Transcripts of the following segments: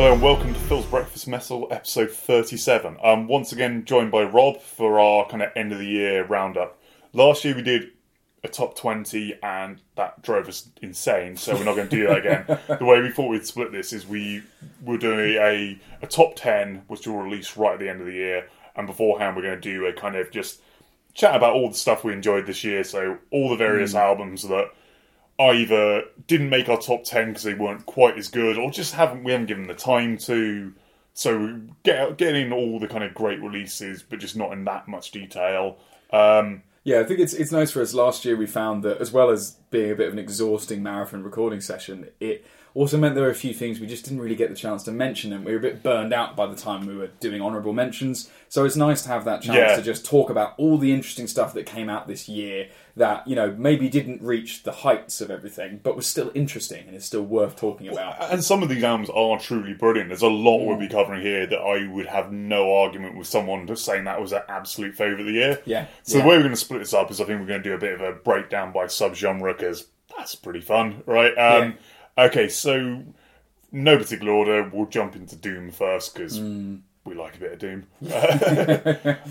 Hello and welcome to Phil's Breakfast Metal, episode 37. I'm once again joined by Rob for our kind of end of the year roundup. Last year we did a top 20 and that drove us insane, so we're not going to do that again. The way we thought we'd split this is we were doing a top 10, which we'll release right at the end of the year, and beforehand we're going to do a kind of just chat about all the stuff we enjoyed this year, so all the various albums that either didn't make our top 10 because they weren't quite as good, or just haven't given the time to. So get in all the kind of great releases, but just not in that much detail. I think it's nice for us. Last year we found that, as well as being a bit of an exhausting marathon recording session, it also meant there were a few things we just didn't really get the chance to mention, and we were a bit burned out by the time we were doing honourable mentions. So it's nice to have that chance to just talk about all the interesting stuff that came out this year that, you know, maybe didn't reach the heights of everything, but was still interesting and is still worth talking about. And some of these albums are truly brilliant. There's a lot we'll be covering here that I would have no argument with someone just saying that was their absolute favourite of the year. Yeah. So the way we're going to split this up is I think we're going to do a bit of a breakdown by subgenre, because that's pretty fun, right? Okay, so no particular order. We'll jump into Doom first because we like a bit of Doom.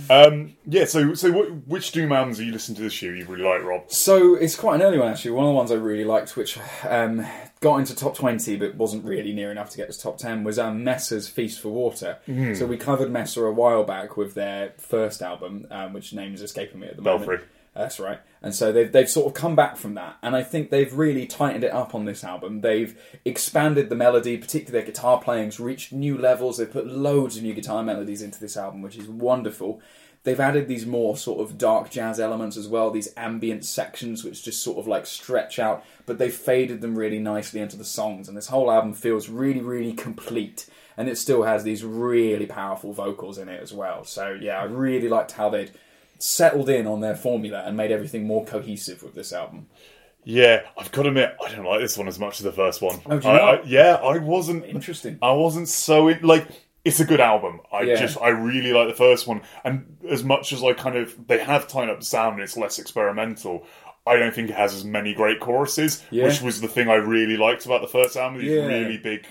So which Doom albums are you listening to this year you really like, Rob? So it's quite an early one, actually. One of the ones I really liked, which got into top 20 but wasn't really near enough to get to top 10, was Mesa's Feast for Water. So we covered Mesa a while back with their first album, which name is escaping me at the moment. Belfry. That's right. And so they've sort of come back from that. And I think they've really tightened it up on this album. They've expanded the melody, particularly their guitar playing's reached new levels. They've put loads of new guitar melodies into this album, which is wonderful. They've added these more sort of dark jazz elements as well, these ambient sections which just sort of like stretch out, but they've faded them really nicely into the songs. And this whole album feels really, really complete. And it still has these really powerful vocals in it as well. So yeah, I really liked how they'd settled in on their formula and made everything more cohesive with this album. Yeah, I've got to admit, I don't like this one as much as the first one. Oh, do you not? I wasn't... Interesting. I wasn't so... it's a good album. I really like the first one. And as much as I kind of... They have tightened up the sound and it's less experimental, I don't think it has as many great choruses, which was the thing I really liked about the first album. These really big...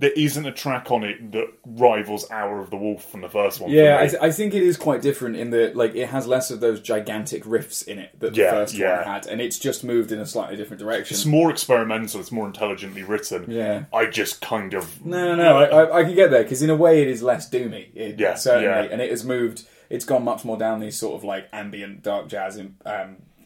there isn't a track on it that rivals Hour of the Wolf from the first one. Yeah, I think it is quite different in that, like, it has less of those gigantic riffs in it that the first one had, and it's just moved in a slightly different direction. It's more experimental, it's more intelligently written. Yeah. I just kind of... No, I can get there, because in a way it is less doomy, certainly, and it has moved... It's gone much more down these sort of, like, ambient dark jazz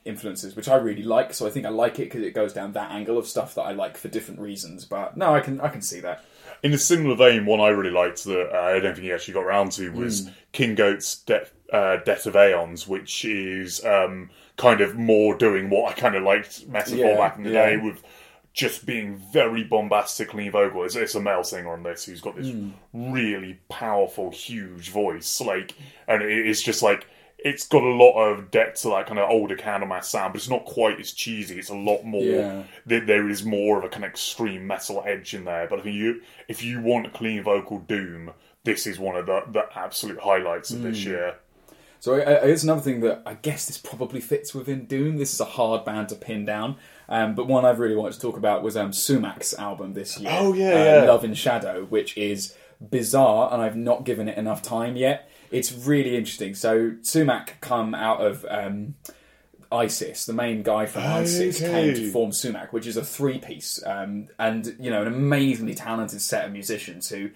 influences, which I really like, so I think I like it because it goes down that angle of stuff that I like for different reasons, but no, I can see that. In a similar vein, one I really liked that I don't think he actually got around to was King Goat's Death of Aeons, which is kind of more doing what I kind of liked Metaphor back in the day, with just being very bombastically vocal. It's a male singer on this who's got this really powerful, huge voice, and it's just it's got a lot of depth to that kind of older Candlemass sound, but it's not quite as cheesy. It's a lot more... Yeah. There is more of a kind of extreme metal edge in there. But I think if you want a clean vocal Doom, this is one of the absolute highlights of this year. So it's another thing that I guess this probably fits within Doom. This is a hard band to pin down. But one I've really wanted to talk about was Sumac's album this year. Oh, yeah. Love in Shadow, which is bizarre, and I've not given it enough time yet. It's really interesting. So Sumac come out of ISIS. The main guy from ISIS came to form Sumac, which is a three-piece and an amazingly talented set of musicians who...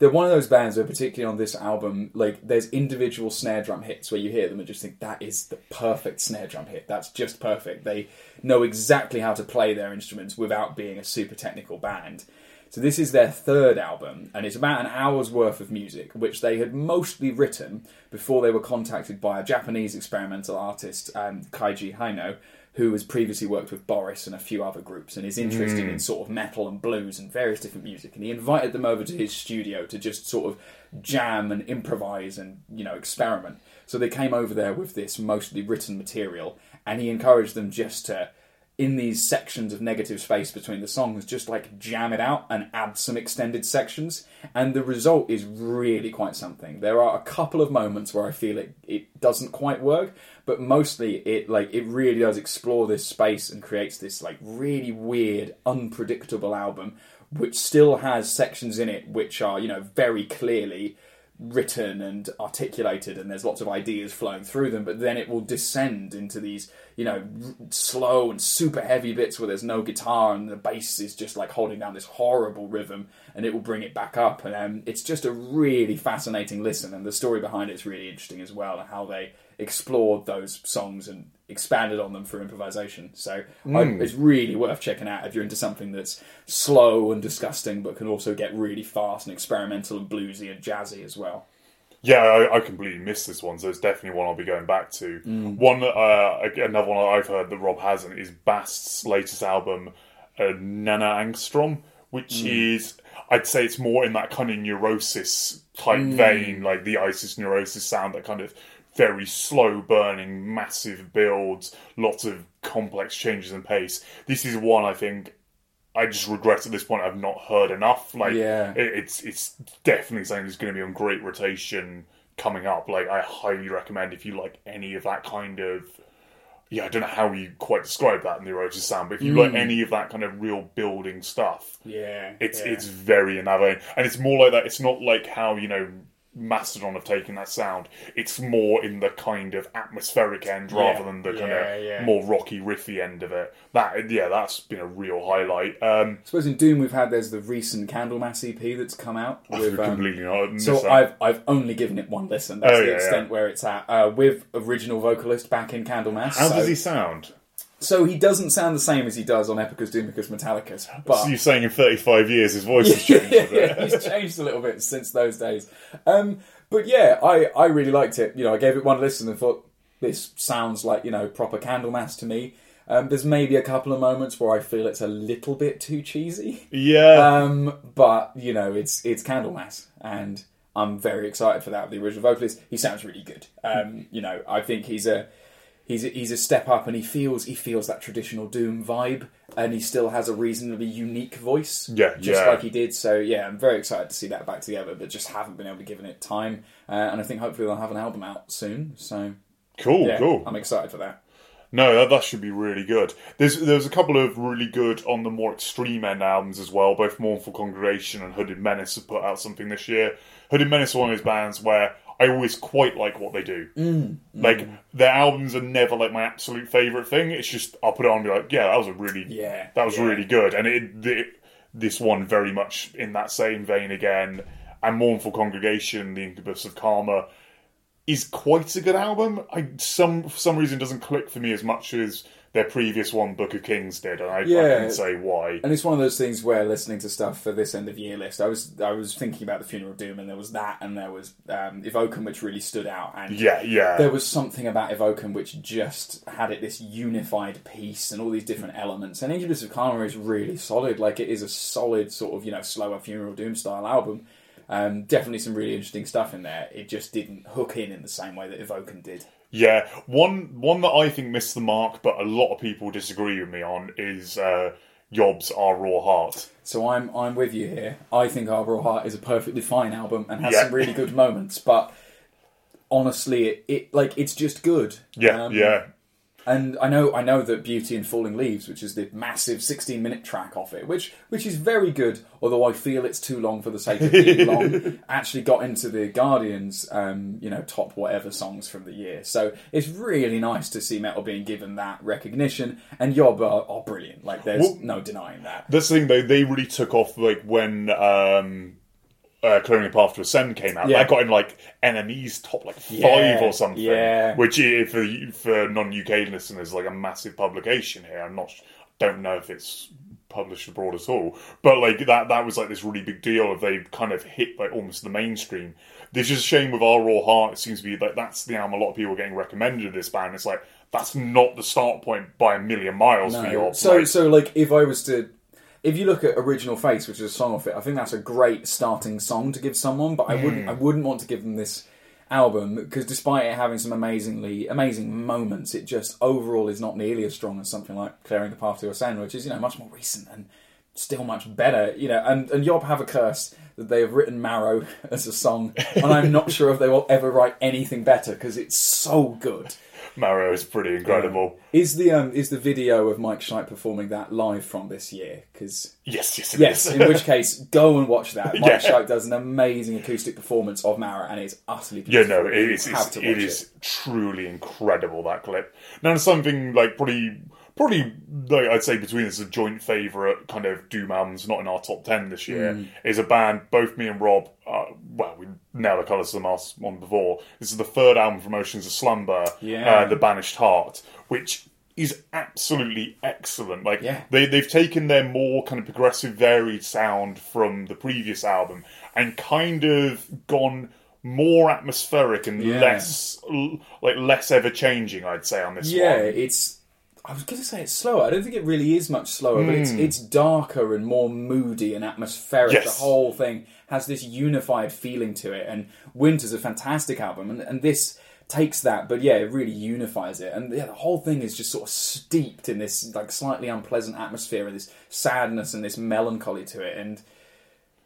They're one of those bands where, particularly on this album, there's individual snare drum hits where you hear them and just think, that is the perfect snare drum hit. That's just perfect. They know exactly how to play their instruments without being a super technical band. So this is their third album, and it's about an hour's worth of music, which they had mostly written before they were contacted by a Japanese experimental artist, Keiji Haino, who has previously worked with Boris and a few other groups and is interested in sort of metal and blues and various different music. And he invited them over to his studio to just sort of jam and improvise and, experiment. So they came over there with this mostly written material, and he encouraged them just to, in these sections of negative space between the songs, just jam it out and add some extended sections, and the result is really quite something. There are a couple of moments where I feel it doesn't quite work, but mostly it really does explore this space and creates this really weird, unpredictable album which still has sections in it which are, you know, very clearly written and articulated, and there's lots of ideas flowing through them, but then it will descend into these, you know, slow and super heavy bits where there's no guitar and the bass is just like holding down this horrible rhythm, and it will bring it back up. And it's just a really fascinating listen, and the story behind it is really interesting as well, and how they explored those songs and expanded on them for improvisation. So it's really worth checking out if you're into something that's slow and disgusting, but can also get really fast and experimental and bluesy and jazzy as well. Yeah, I completely missed this one, so it's definitely one I'll be going back to. One, another one I've heard that Rob hasn't is Bast's latest album, Nana Angstrom, which is, I'd say it's more in that kind of Neurosis type vein, like the ISIS Neurosis sound, that kind of very slow burning, massive builds, lots of complex changes in pace. This is one I think I just regret at this point I've not heard enough. Like, yeah, it's definitely something that's going to be on great rotation coming up. Like, I highly recommend if you like any of that kind of, I don't know how you quite describe that in the Erotic sound, but if you like any of that kind of real building stuff, it's very in that vein. And it's more like that. It's not like how, you know, Mastodon have taken that sound. It's more in the kind of atmospheric end rather than the kind of more rocky, riffy end of it. That's been a real highlight. I suppose in Doom we've had, there's the recent Candlemass EP that's come out. With, completely not. So I've only given it one listen. That's the extent where it's at. With original vocalist back in Candlemass. How does he sound? So he doesn't sound the same as he does on Epicus Dumicus Metallicus. But... So you're saying in 35 years his voice has changed a bit. He's changed a little bit since those days. But yeah, I really liked it. You know, I gave it one listen and thought, this sounds like, you know, proper Candlemass to me. There's maybe a couple of moments where I feel it's a little bit too cheesy. Yeah. But, you know, it's Candlemass, and I'm very excited for that. The original vocalist, he sounds really good. You know, I think he's a step up, and he feels that traditional Doom vibe, and he still has a reasonably unique voice, like he did. So yeah, I'm very excited to see that back together, but just haven't been able to give it time. And I think hopefully they'll have an album out soon. So cool. I'm excited for that. No, that should be really good. There's a couple of really good on the more extreme end albums as well. Both Mournful Congregation and Hooded Menace have put out something this year. Hooded Menace is one of those bands where I always quite like what they do. Like, their albums are never like my absolute favourite thing. It's just, I'll put it on and be like, that was really good. And this one very much in that same vein again. And Mournful Congregation, The Incubus of Karma, is quite a good album. For some reason, doesn't click for me as much as their previous one, Book of Kings, did, and I can say why. And it's one of those things where, listening to stuff for this end of year list, I was thinking about the Funeral Doom, and there was that, and there was Evoken, which really stood out. And there was something about Evoken which just had it this unified piece and all these different elements. And Incubus of Karma is really solid. Like, it is a solid sort of, you know, slower Funeral Doom style album. Definitely some really interesting stuff in there. It just didn't hook in the same way that Evoken did. Yeah, one that I think missed the mark, but a lot of people disagree with me on, is Yob's Our Raw Heart. So I'm with you here. I think Our Raw Heart is a perfectly fine album and has some really good moments, but honestly, it's just good. Yeah. And I know that Beauty and Falling Leaves, which is the massive 16-minute track off it, which is very good, although I feel it's too long for the sake of being long, actually got into the Guardian's top whatever songs from the year. So it's really nice to see metal being given that recognition, and Yob are brilliant. Like, there's no denying that. That's the thing, though. They really took off, like, when... Clearing the Path to Ascend came out. That got in like NME's top like 5 or something, which for non-UK listeners, like, a massive publication here. Don't know if it's published abroad at all, but like that was like this really big deal of they kind of hit like almost the mainstream. There's just a shame with Our Raw Heart. It seems to be like that's the album a lot of people are getting recommended of this band. It's like, that's not the start point by a million miles for your play. So like, if you look at Original Face, which is a song off it, I think that's a great starting song to give someone, but I wouldn't want to give them this album, because despite it having some amazing moments, it just overall is not nearly as strong as something like Clearing the Path to Ascend, which is, you know, much more recent and still much better, you know. And Yob have a curse that they have written Marrow as a song, and I'm not sure if they will ever write anything better because it's so good. Marrow is pretty incredible. Yeah. Is the video of Mike Scheidt performing that live from this year? Because yes, it is. In which case, go and watch that. Mike Scheidt does an amazing acoustic performance of Marrow, and it's utterly beautiful. Yeah, no, it is truly incredible, that clip. Now, something like probably like I'd say between us a joint favourite kind of doom albums not in our top 10 this year is a band both me and Rob we nailed the Colours of the Mass one before. This is the third album from Oceans of Slumber, The Banished Heart, which is absolutely excellent. They've taken their more kind of progressive varied sound from the previous album and kind of gone more atmospheric and less ever changing, I'd say, on this one. I was going to say it's slower. I don't think it really is much slower, but it's darker and more moody and atmospheric. Yes. The whole thing has this unified feeling to it, and Winter's a fantastic album, and this takes that, but it really unifies it. And the whole thing is just sort of steeped in this like slightly unpleasant atmosphere and this sadness and this melancholy to it, and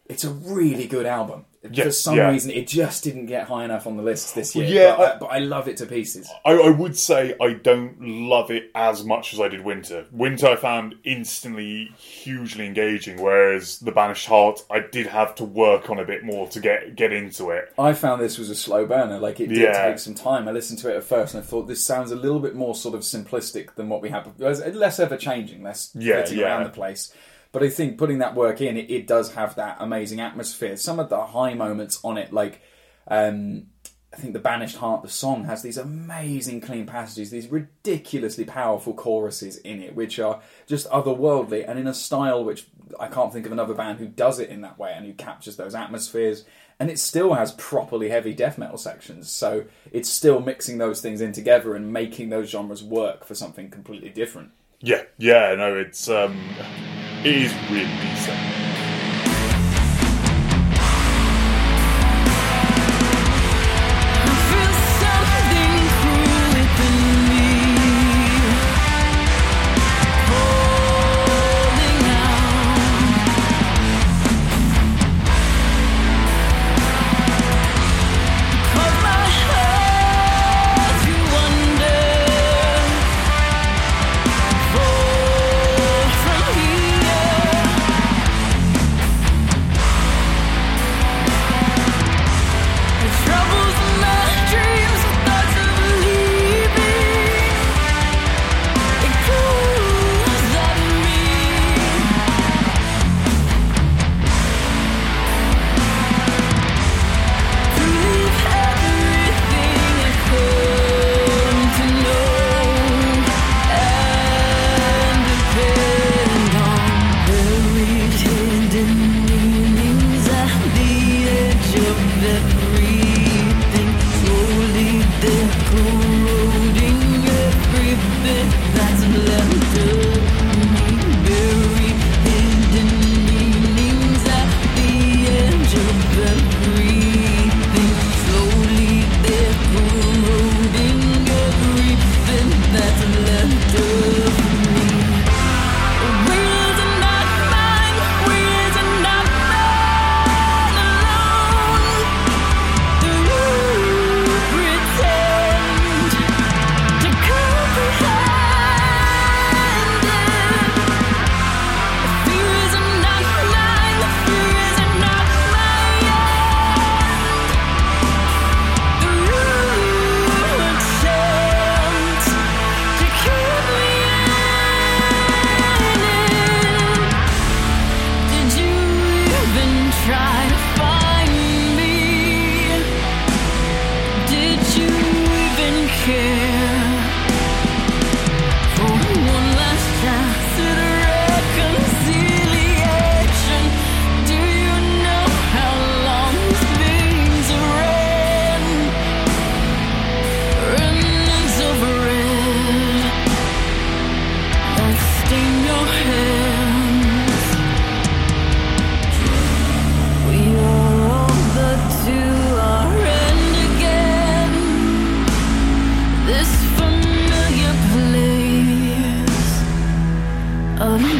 it's a really good album. Yes, for some reason, it just didn't get high enough on the list this year. Yeah, but I love it to pieces. I would say I don't love it as much as I did Winter. Winter I found instantly hugely engaging, whereas The Banished Heart I did have to work on a bit more to get into it. I found this was a slow burner. Like, it did take some time. I listened to it at first and I thought this sounds a little bit more sort of simplistic than what we had before. Less ever changing, less flitting around the place. But I think putting that work in, it does have that amazing atmosphere. Some of the high moments on it, like I think The Banished Heart, the song, has these amazing clean passages, these ridiculously powerful choruses in it, which are just otherworldly and in a style which I can't think of another band who does it in that way and who captures those atmospheres. And it still has properly heavy death metal sections, so it's still mixing those things in together and making those genres work for something completely different. It's... It is really sad.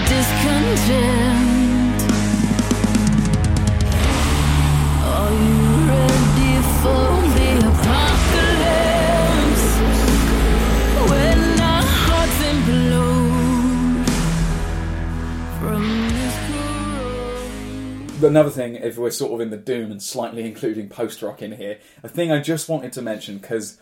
Discontent. another thing, if we're sort of in the doom and slightly including post-rock in here, a thing I just wanted to mention, because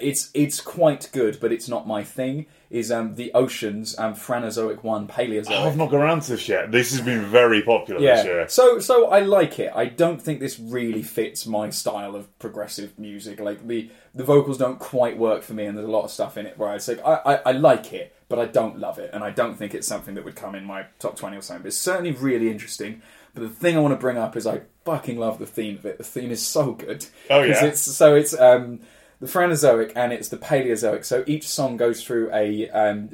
it's quite good, but it's not my thing, is the Oceans and Phanerozoic 1 Paleozoic. Oh, I've not got around to this yet. This has been very popular this year. So I like it. I don't think this really fits my style of progressive music. Like, the vocals don't quite work for me, and there's a lot of stuff in it where it's like, I like it, but I don't love it, and I don't think it's something that would come in my top 20 or something. But it's certainly really interesting. But the thing I want to bring up is I fucking love the theme of it. The theme is so good. Oh, yeah. It's the Phanerozoic and it's the Paleozoic. So each song goes through a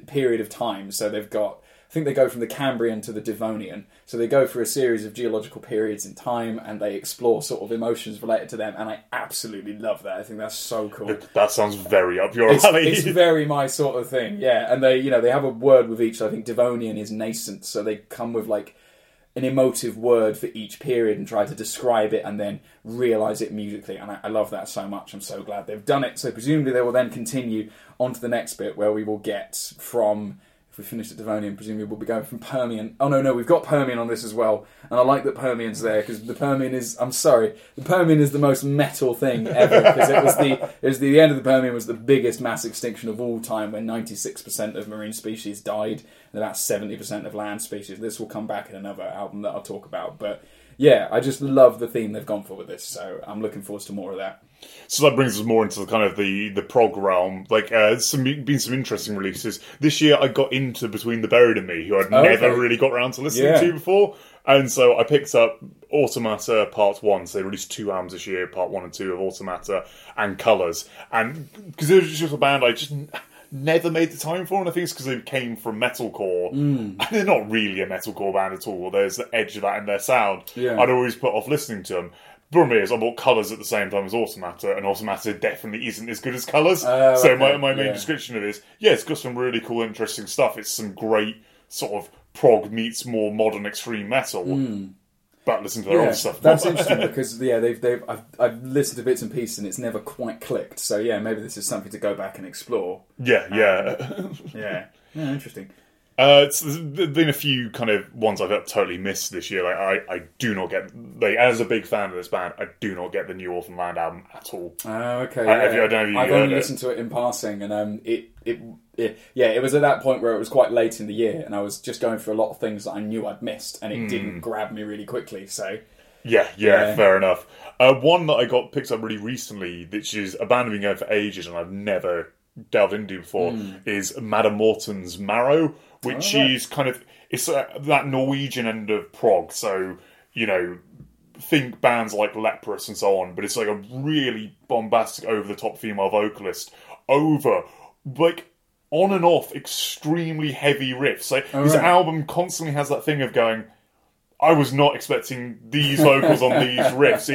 period of time. So they've got... I think they go from the Cambrian to the Devonian. So they go through a series of geological periods in time and they explore sort of emotions related to them. And I absolutely love that. I think that's so cool. That sounds very up your alley. It's very my sort of thing, yeah. And they have a word with each. I think Devonian is nascent. So they come with like an emotive word for each period and try to describe it and then realise it musically. And I love that so much. I'm so glad they've done it. So presumably they will then continue on to the next bit where we will get from... If we finish at Devonian, presumably we'll be going from Permian. Oh, no, we've got Permian on this as well. And I like that Permian's there, because the Permian is... I'm sorry. The Permian is the most metal thing ever, because it was the end of the Permian was the biggest mass extinction of all time, when 96% of marine species died, and about 70% of land species. This will come back in another album that I'll talk about. But, yeah, I just love the theme they've gone for with this, so I'm looking forward to more of that. So that brings us more into kind of the prog realm. Like, been some interesting releases this year. I got into Between the Buried and Me, who I'd never really got around to listening to before, and so I picked up Automata Part 1. So they released two albums this year, Part 1 and 2 of Automata and Colours, and because it was just a band I just never made the time for, and I think it's because they came from metalcore, and they're not really a metalcore band at all. There's the edge of that in their sound. Yeah. I'd always put off listening to them. Problem is, I bought Colours at the same time as Automata, and Automata definitely isn't as good as Colours. So my main description of it is, it's got some really cool, interesting stuff. It's some great sort of prog meets more modern extreme metal. But listen to their own stuff. That's interesting, because I've listened to bits and pieces, and it's never quite clicked. So maybe this is something to go back and explore. Yeah, interesting. So there's been a few kind of ones I've totally missed this year. Like I do not get... as a big fan of this band, I do not get the new Orphan Land album at all. Oh, okay. I don't know if I've only listened to it in passing, and it was at that point where it was quite late in the year, and I was just going through a lot of things that I knew I'd missed, and it didn't grab me really quickly, so... Yeah, fair enough. One that I got picked up really recently, which is a band I've been going for ages, and I've never delved into before, is Madame Morton's Marrow, which is kind of... It's that Norwegian end of prog, so, think bands like Leprous and so on, but it's like a really bombastic, over-the-top female vocalist over, like, on and off, extremely heavy riffs. Like, this album constantly has that thing of going, I was not expecting these vocals on these riffs.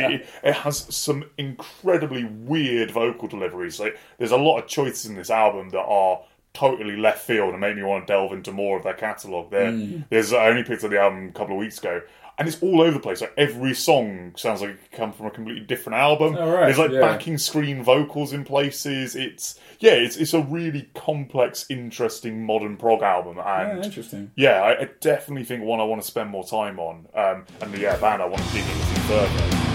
It has some incredibly weird vocal deliveries. Like, there's a lot of choices in this album that are totally left field and make me want to delve into more of their catalogue. I only picked up the album a couple of weeks ago, and it's all over the place. Like, every song sounds like it could come from a completely different album. There's backing screen vocals in places. It's a really complex, interesting modern prog album. And interesting. I definitely think one I want to spend more time on, and band I want to dig into further.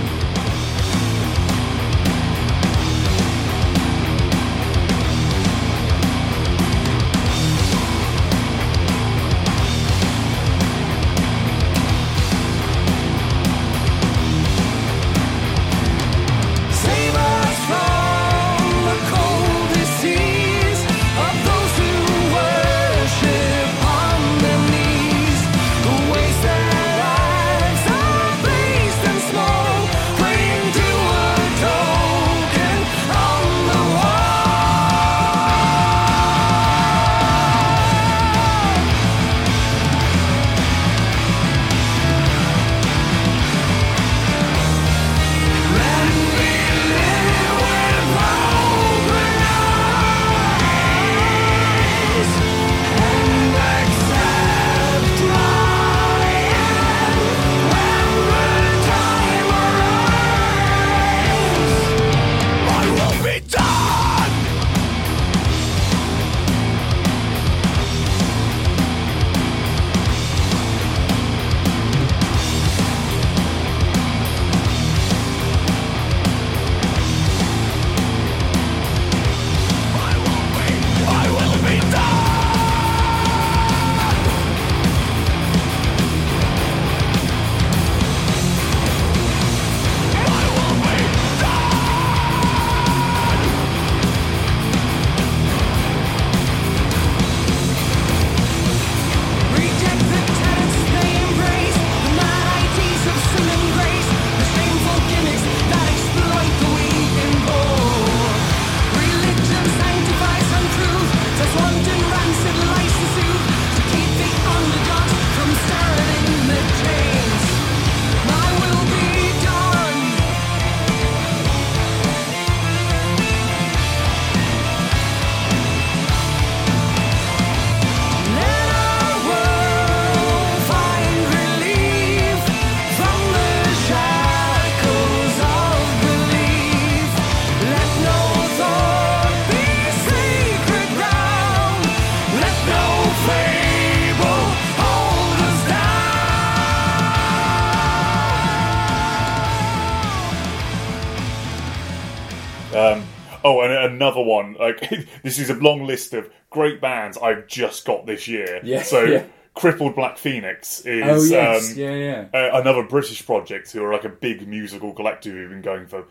another one. Like, this is a long list of great bands I've just got this year. Yeah, so yeah. Crippled Black Phoenix is another British project who are like a big musical collective who've been going for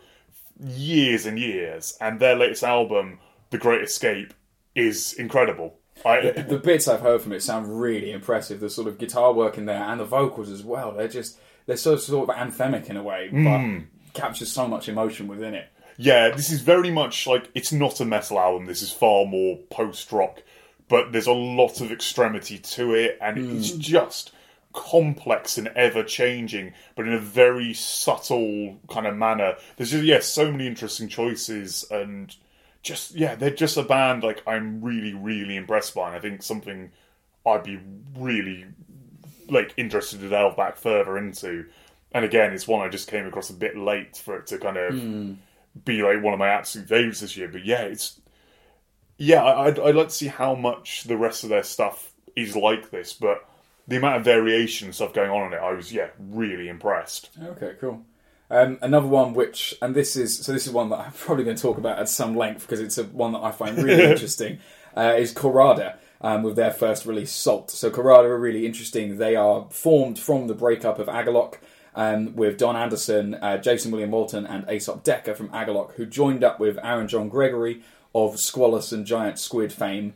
years and years, and their latest album, The Great Escape, is incredible. The bits I've heard from it sound really impressive. The sort of guitar work in there and the vocals as well. They're sort of anthemic in a way, but captures so much emotion within it. Yeah, this is very much like, it's not a metal album. This is far more post-rock, but there's a lot of extremity to it, and it's just complex and ever-changing, but in a very subtle kind of manner. There's just, so many interesting choices, and just, they're just a band like I'm really, really impressed by, and I think something I'd be really like interested to delve back further into. And again, it's one I just came across a bit late for it to kind of be like one of my absolute favourites this year. But I'd like to see how much the rest of their stuff is like this, but the amount of variation and stuff going on in it, I was really impressed. Okay, cool. Another one which, and this is one that I'm probably going to talk about at some length because it's one that I find really interesting, is Khôrada, with their first release, Salt. So Khôrada are really interesting. They are formed from the breakup of Agalloch, with Don Anderson, Jason William Walton, and Aesop Decker from Agalloch, who joined up with Aaron John Gregory of Colours and Giant Squid fame,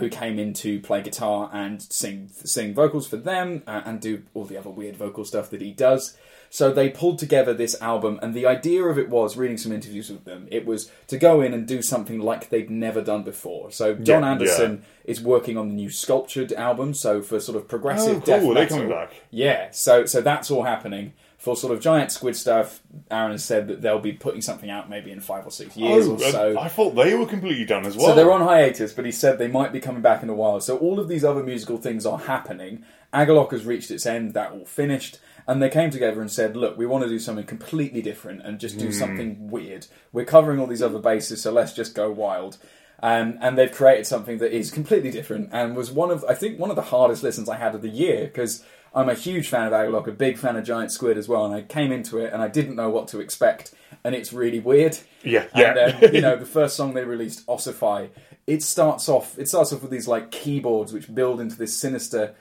who came in to play guitar and sing vocals for them, and do all the other weird vocal stuff that he does. So they pulled together this album, and the idea of it was, reading some interviews with them, it was to go in and do something like they'd never done before. So Don Anderson is working on the new Sculptured album, so for sort of progressive death metal. They're coming back. Yeah, so that's all happening. For sort of Giant Squid stuff, Aaron has said that they'll be putting something out maybe in 5 or 6 years or so. I thought they were completely done as well. So they're on hiatus, but he said they might be coming back in a while. So all of these other musical things are happening. Agalloch has reached its end, that all finished. And they came together and said, look, we want to do something completely different and just do something weird. We're covering all these other bases, so let's just go wild. And they've created something that is completely different and was one of the hardest listens I had of the year, because I'm a huge fan of Agalloch, a big fan of Giant Squid as well, and I came into it and I didn't know what to expect, and it's really weird. And then, the first song they released, Ossify, it starts off with these like keyboards which build into this sinister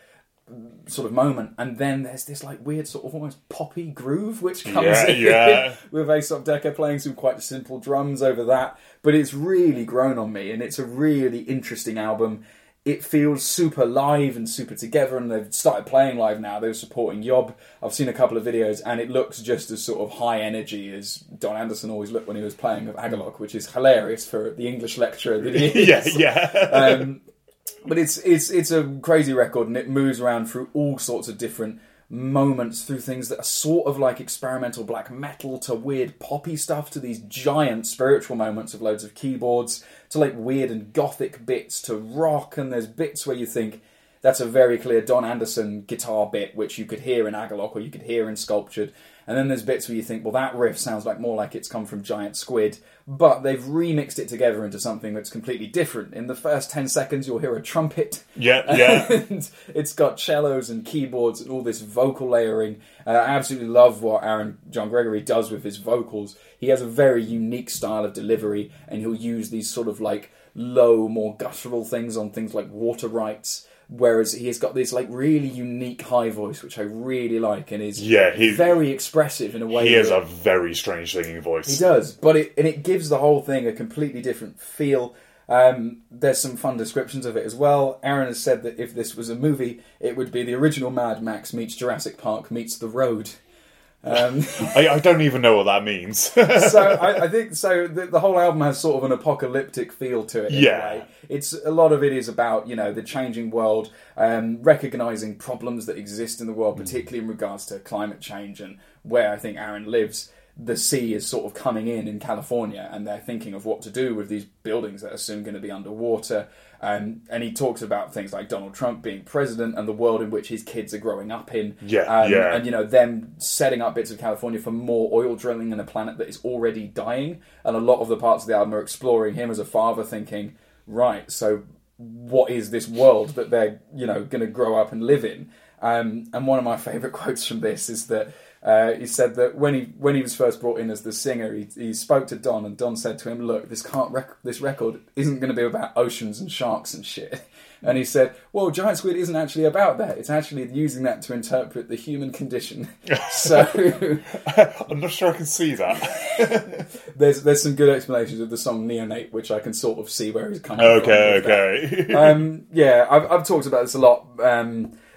sort of moment, and then there's this like weird sort of almost poppy groove which comes in with Aesop Decker playing some quite simple drums over that, but it's really grown on me, and it's a really interesting album. It feels super live and super together, and they've started playing live now. They're supporting Yob. I've seen a couple of videos, and it looks just as sort of high energy as Don Anderson always looked when he was playing with Agalloch, which is hilarious for the English lecturer that he is. But it's a crazy record, and it moves around through all sorts of different moments, through things that are sort of like experimental black metal to weird poppy stuff to these giant spiritual moments of loads of keyboards to like weird and gothic bits to rock, and there's bits where you think that's a very clear Don Anderson guitar bit which you could hear in Agalloch or you could hear in Sculptured, and then there's bits where you think, well, that riff sounds like more like it's come from Giant Squid, but they've remixed it together into something that's completely different. In the first 10 seconds you'll hear a trumpet. And it's got cellos and keyboards and all this vocal layering. I absolutely love what Aaron John Gregory does with his vocals. He has a very unique style of delivery, and he'll use these sort of like low, more guttural things on things like Water Rights, whereas he's got this like really unique high voice which I really like, and is very expressive in a way. He has a very strange singing voice. He does, but it gives the whole thing a completely different feel. There's some fun descriptions of it as well. Aaron has said that if this was a movie, it would be the original Mad Max meets Jurassic Park meets The Road. I don't even know what that means. So I think the whole album has sort of an apocalyptic feel to it. Anyway. It's a lot of it is about, the changing world, recognising problems that exist in the world, particularly in regards to climate change and where I think Aaron lives. The sea is sort of coming in California, and they're thinking of what to do with these buildings that are soon going to be underwater. And he talks about things like Donald Trump being president and the world in which his kids are growing up in. And, them setting up bits of California for more oil drilling in a planet that is already dying. And a lot of the parts of the album are exploring him as a father thinking, right, so what is this world that they're, going to grow up and live in? And one of my favourite quotes from this is that He said that when he was first brought in as the singer, he spoke to Don, and Don said to him, "Look, this record isn't going to be about oceans and sharks and shit." And he said, "Well, Giant Squid isn't actually about that. It's actually using that to interpret the human condition." So I'm not sure I can see that. There's some good explanations of the song "Neonate," which I can sort of see where he's coming from. Okay. Yeah, I've talked about this a lot.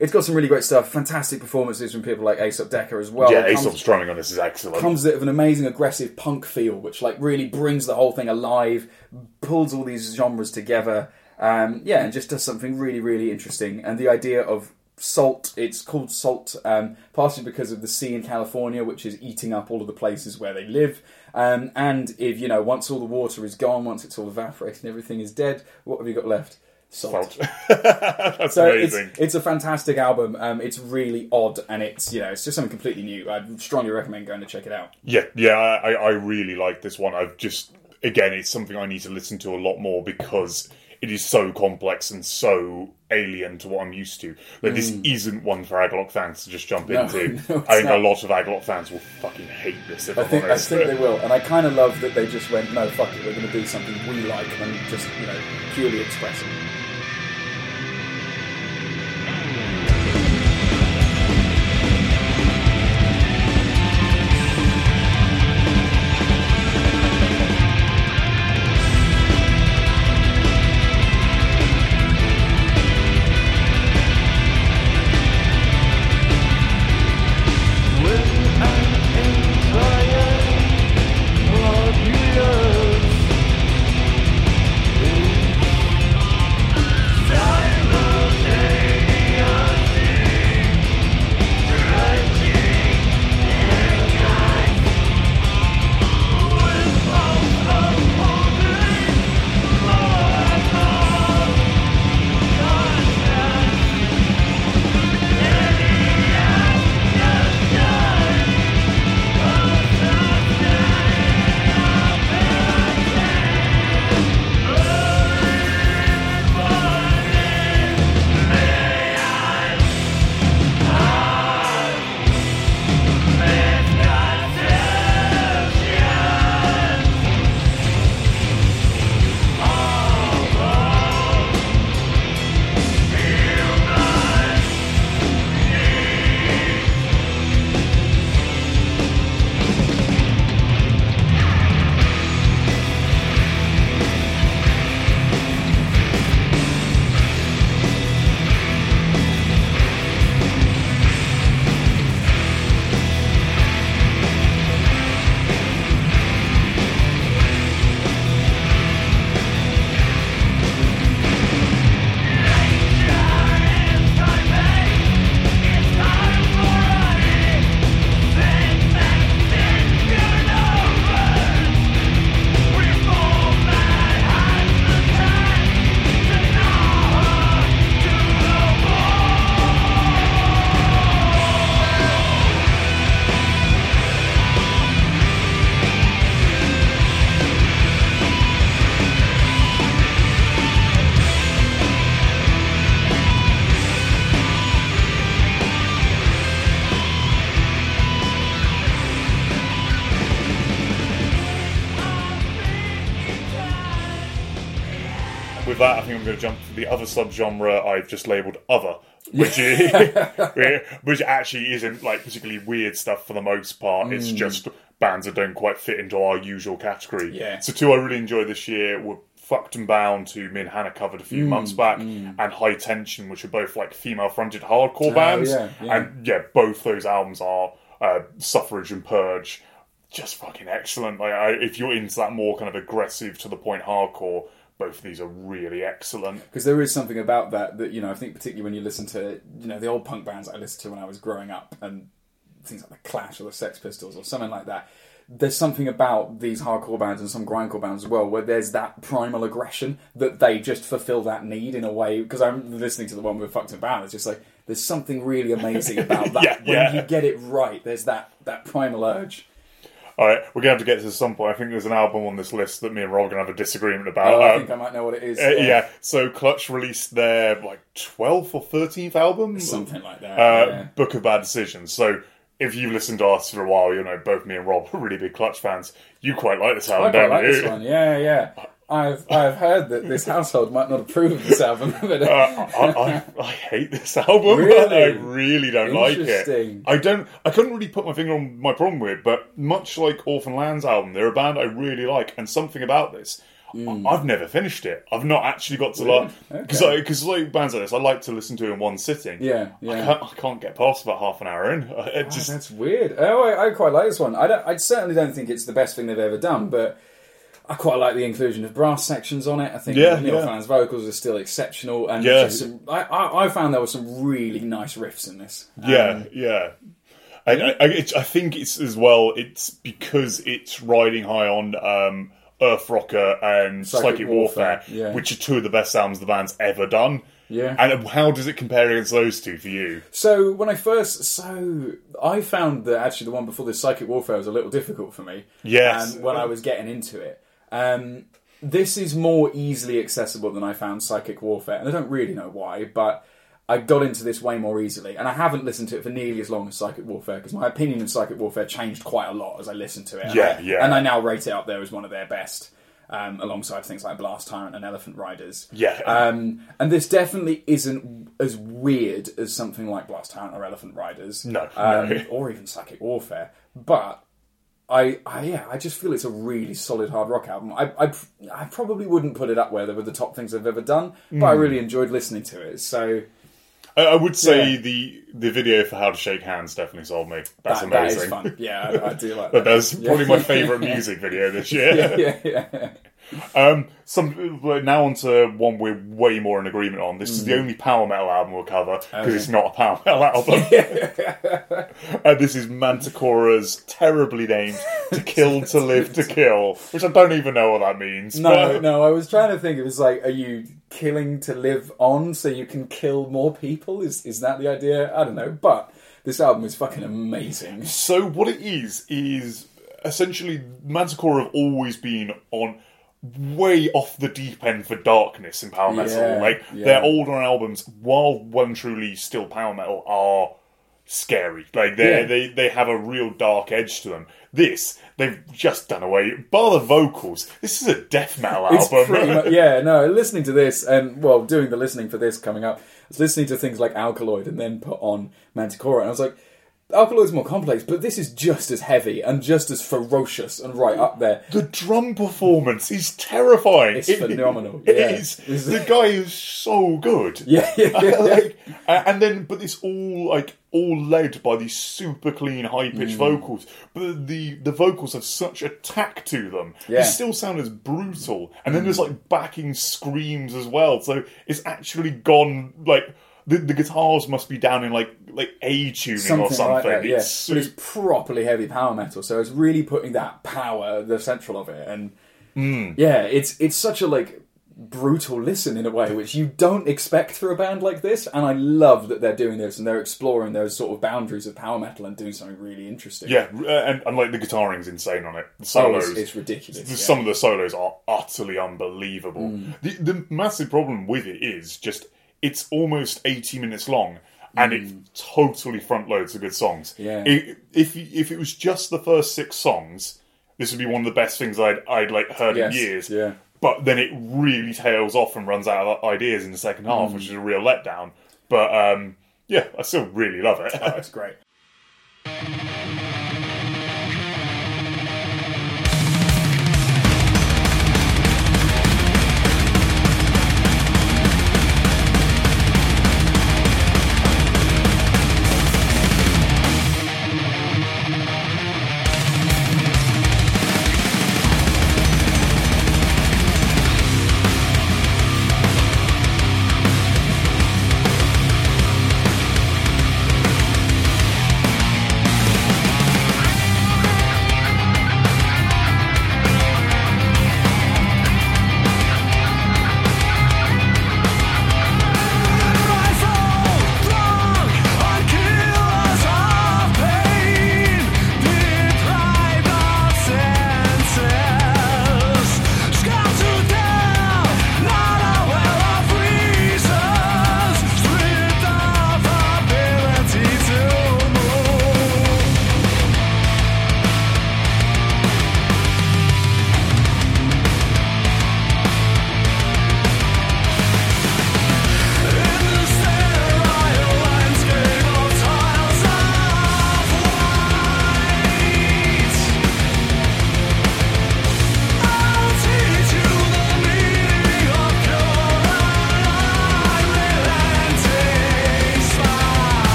It's got some really great stuff. Fantastic performances from people like Aesop Decker as well. Yeah, Aesop's drumming on this is excellent. Comes out of an amazing aggressive punk feel, which like really brings the whole thing alive, pulls all these genres together. And just does something really, really interesting. And the idea of salt, it's called salt, partially because of the sea in California, which is eating up all of the places where they live. And if, you know, once all the water is gone, once it's all evaporated and everything is dead, what have you got left? Salt. That's so amazing. It's a fantastic album. It's really odd, and it's, you know, it's just something completely new. I'd strongly recommend going to check it out. Yeah, I really like this one. I've just, again, it's something I need to listen to a lot more because it is so complex and so alien to what I'm used to. Like, this isn't one for Agalloch fans to just jump into. I think a lot of Agalloch fans will fucking hate this. I think they will. And I kind of love that they just went, no, fuck it, we're going to do something we like and just, you know, purely express it. I'm going to jump to the other subgenre I've just labelled other, which actually isn't like particularly weird stuff for the most part. It's just bands that don't quite fit into our usual category. Yeah. So two I really enjoyed this year were Fucked and Bound, who me and Hannah covered a few months back, and High Tension, which are both like female-fronted hardcore bands. Yeah. And yeah, both those albums are Suffrage and Purge. Just fucking excellent. Like, if you're into that more kind of aggressive, to-the-point hardcore, both of these are really excellent. Because there is something about that, you know, I think particularly when you listen to, you know, the old punk bands I listened to when I was growing up, and things like the Clash or the Sex Pistols or something like that, there's something about these hardcore bands and some grindcore bands as well where there's that primal aggression that they just fulfil that need in a way. Because I'm listening to the one with Fucked and Bound, it's just like, there's something really amazing about that. When you get it right, there's that primal urge. All right, we're going to have to get to this at some point. I think there's an album on this list that me and Rob are going to have a disagreement about. Oh, I think I might know what it is. Yeah, so Clutch released their, 12th or 13th album? Something like that. Book of Bad Decisions. So if you've listened to us for a while, you know, both me and Rob are really big Clutch fans. You quite like this album, don't you? I quite like this one, yeah. I've heard that this household might not approve of this album. But I hate this album. Really? I really don't like it. I couldn't really put my finger on my problem with it, but much like Orphan Land's album, they're a band I really like, and something about this, I've never finished it. I've not actually got to like... Because like bands like this, I like to listen to it in one sitting. Yeah. I can't get past about half an hour in. That's weird. Oh, I quite like this one. I certainly don't think it's the best thing they've ever done, but... I quite like the inclusion of brass sections on it. I think Neil Fann's vocals are still exceptional, and I found there were some really nice riffs in this. I think it's as well. It's because it's riding high on Earth Rocker and Psychic Warfare. Which are two of the best sounds the band's ever done. Yeah. And how does it compare against those two for you? So when I first... I found that actually the one before this, Psychic Warfare, was a little difficult for me. Yes. When I was getting into it. This is more easily accessible than I found Psychic Warfare, and I don't really know why, but I got into this way more easily, and I haven't listened to it for nearly as long as Psychic Warfare, because my opinion of Psychic Warfare changed quite a lot as I listened to it. And I now rate it up there as one of their best, alongside things like Blast Tyrant and Elephant Riders. And this definitely isn't as weird as something like Blast Tyrant or Elephant Riders. No. Or even Psychic Warfare, but... I just feel it's a really solid hard rock album. I probably wouldn't put it up where they were the top things I've ever done, but I really enjoyed listening to it. So I would say the video for How to Shake Hands definitely sold me. That's amazing. That is fun. Yeah, I do like that. That's probably my favourite music video this year. Now onto one we're way more in agreement on. This is the only power metal album we'll cover, because it's not a power metal album. And this is Manticora's terribly named To Kill, To Live, To Kill, which I don't even know what that means. No, I was trying to think. It was like, are you killing to live on so you can kill more people? Is that the idea? I don't know, but this album is fucking amazing. So what it is essentially Manticora have always been on... way off the deep end for darkness in power metal. Their older albums, while one truly still power metal, are scary. They have a real dark edge to them. This, they've just done away. Bar the vocals, this is a death metal album. It's pretty much, listening to this, and doing the listening for this coming up, I was listening to things like Alkaloid and then put on Manticora, and I was like, Alkaloid's more complex, but this is just as heavy and just as ferocious and right up there. The drum performance is terrifying. It's phenomenal. It is. The guy is so good. But it's all led by these super clean, high-pitched vocals. But the vocals have such a tact to them. Yeah. They still sound as brutal. And then there's, backing screams as well. So it's actually gone, The guitars must be down in A tuning or something. Like that, yeah. But it's properly heavy power metal, so it's really putting that power the central of it, and it's such a brutal listen in a way which you don't expect for a band like this. And I love that they're doing this and they're exploring those sort of boundaries of power metal and doing something really interesting. And the guitaring's insane on it. The solos, it's ridiculous. Some of the solos are utterly unbelievable. The massive problem with it is just. It's almost 80 minutes long, and it totally front loads the good songs. Yeah. If it was just the first 6 songs, this would be one of the best things I'd heard in years. Yeah. But then it really tails off and runs out of ideas in the second half, which is a real letdown. But I still really love it. Oh, it's great.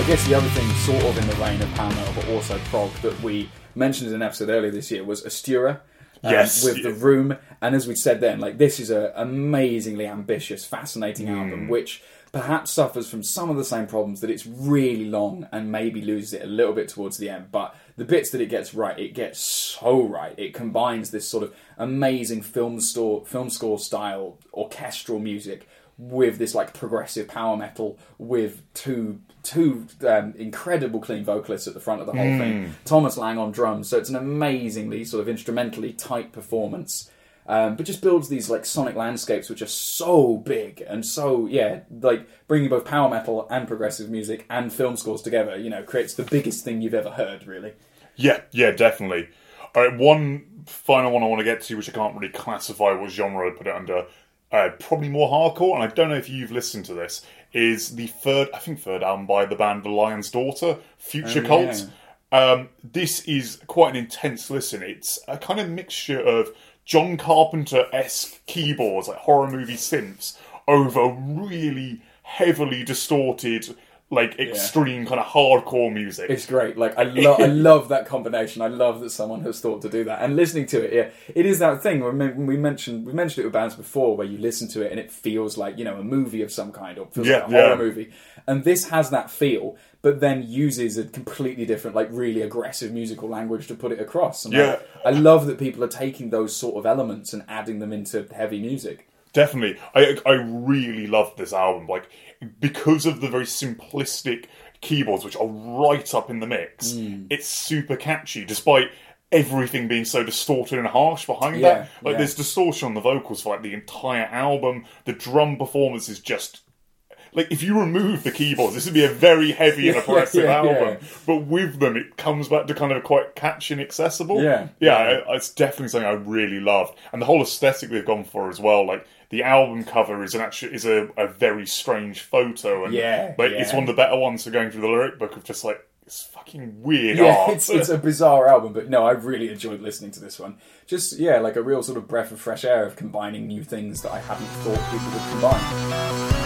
I guess the other thing sort of in the reign of Hammer, but also prog, that we mentioned in an episode earlier this year was Astura. Yes. With The Room. And as we said then, like, this is an amazingly ambitious, fascinating album, which perhaps suffers from some of the same problems, that it's really long and maybe loses it a little bit towards the end. But the bits that it gets right, it gets so right. It combines this sort of amazing film score style orchestral music with this like progressive power metal, with two incredible clean vocalists at the front of the whole thing. Thomas Lang on drums, so it's an amazingly sort of instrumentally tight performance, but just builds these like sonic landscapes which are so big and so, yeah, like bringing both power metal and progressive music and film scores together, you know, creates the biggest thing you've ever heard, really. Yeah, definitely. All right, one final one I want to get to, which I can't really classify what genre I put it under, probably more hardcore, and I don't know if you've listened to this, is the third album by the band The Lion's Daughter, Future Cult. Yeah. This is quite an intense listen. It's a kind of mixture of John Carpenter-esque keyboards, like horror movie synths, over really heavily distorted, like extreme kind of hardcore music. It's great. Like I love that combination. I love that someone has thought to do that. And listening to it, yeah, it is that thing when we mentioned it with bands before, where you listen to it and it feels like, you know, a movie of some kind, or feels like a horror movie. And this has that feel, but then uses a completely different, like really aggressive musical language to put it across. And I love that people are taking those sort of elements and adding them into heavy music. Definitely. I really love this album. Like, because of the very simplistic keyboards, which are right up in the mix, it's super catchy, despite everything being so distorted and harsh behind that. Like, there's distortion on the vocals for, like, the entire album. The drum performance is just... Like, if you remove the keyboards, this would be a very heavy and oppressive album. Yeah. But with them, it comes back to kind of quite catchy and accessible. Yeah, it's definitely something I really loved. And the whole aesthetic they've gone for as well, like... The album cover is a very strange photo, and it's one of the better ones for going through the lyric book of just like, it's fucking weird art. It's a bizarre album, but no, I really enjoyed listening to this one. Just, yeah, like a real sort of breath of fresh air of combining new things that I hadn't thought people would combine.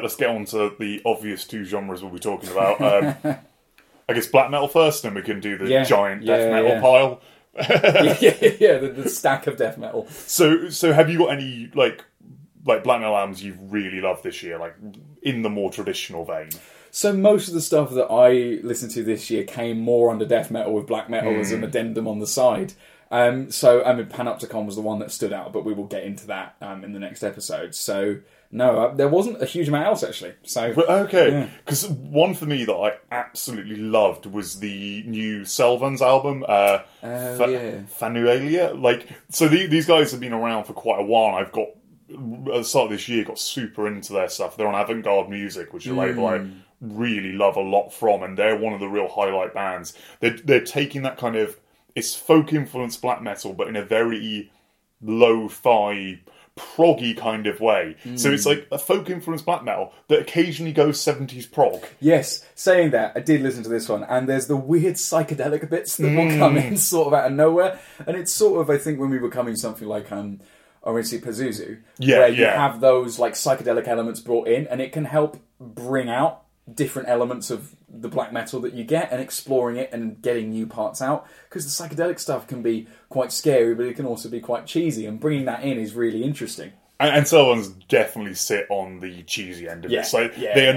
Let's get on to the obvious two genres we'll be talking about. I guess black metal first, then we can do the giant death metal pile. The stack of death metal. So have you got any like black metal albums you've really loved this year, like in the more traditional vein? So most of the stuff that I listened to this year came more under death metal, with black metal as an addendum on the side. So I mean, Panopticon was the one that stood out, but we will get into that in the next episode. So No, there wasn't a huge amount else, actually. So okay, because one for me that I absolutely loved was the new Selvans album, Phanerozoic. Like, so these guys have been around for quite a while. I've got, at the start of this year, got super into their stuff. They're on avant-garde music, which is a label I really love a lot from, and they're one of the real highlight bands. They're taking that kind of, it's folk-influenced black metal, but in a very lo-fi, proggy kind of way. So it's like a folk-influenced black metal that occasionally goes 70s prog. Yes, saying that, I did listen to this one, and there's the weird psychedelic bits that will come in sort of out of nowhere, and it's sort of, I think, when we were coming something like Orensi Pazuzu, where you have those like psychedelic elements brought in, and it can help bring out different elements of the black metal that you get, and exploring it and getting new parts out, because the psychedelic stuff can be quite scary, but it can also be quite cheesy, and bringing that in is really interesting. And Selvans definitely sit on the cheesy end of it. So they're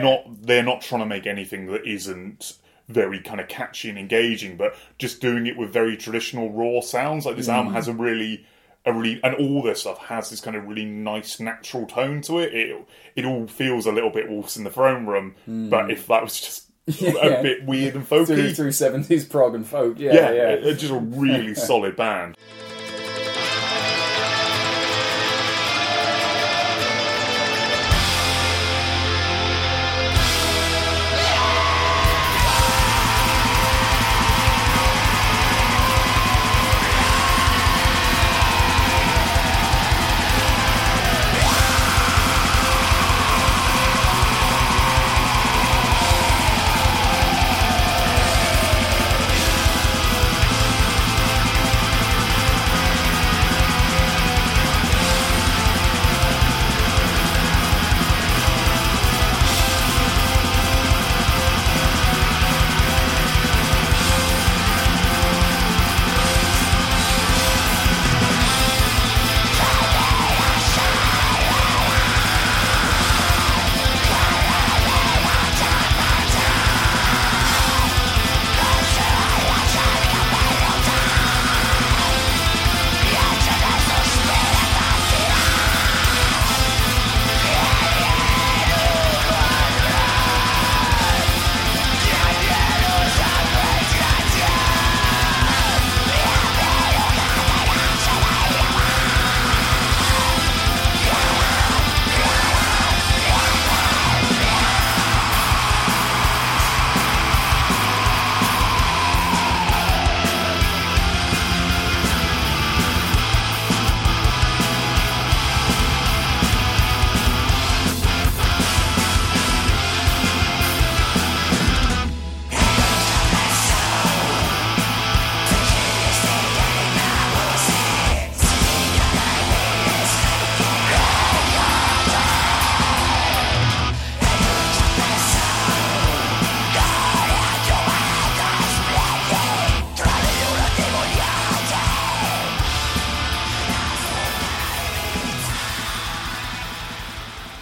not trying to make anything that isn't very kind of catchy and engaging, but just doing it with very traditional raw sounds. Like this album has a really, and all this stuff has this kind of really nice natural tone to it. It all feels a little bit Wolves in the Throne Room, but if that was just a bit weird and folky through 70s prog and folk, it's just a really solid band.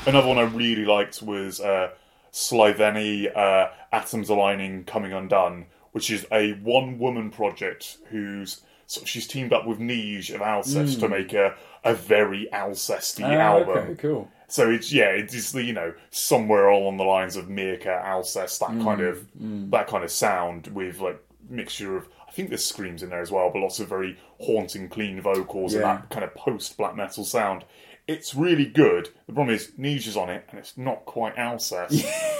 Another one I really liked was Slyveni, Atoms Aligning, Coming Undone, which is a one-woman project who's... So she's teamed up with Nige of Alcest to make a very Alcesty album. Okay, cool. So it's you know, somewhere along the lines of Mirka, Alcest, that kind of sound, with like mixture of, I think there's screams in there as well, but lots of very haunting, clean vocals and that kind of post-black metal sound. It's really good. The problem is, Nige is on it, and it's not quite Alcest.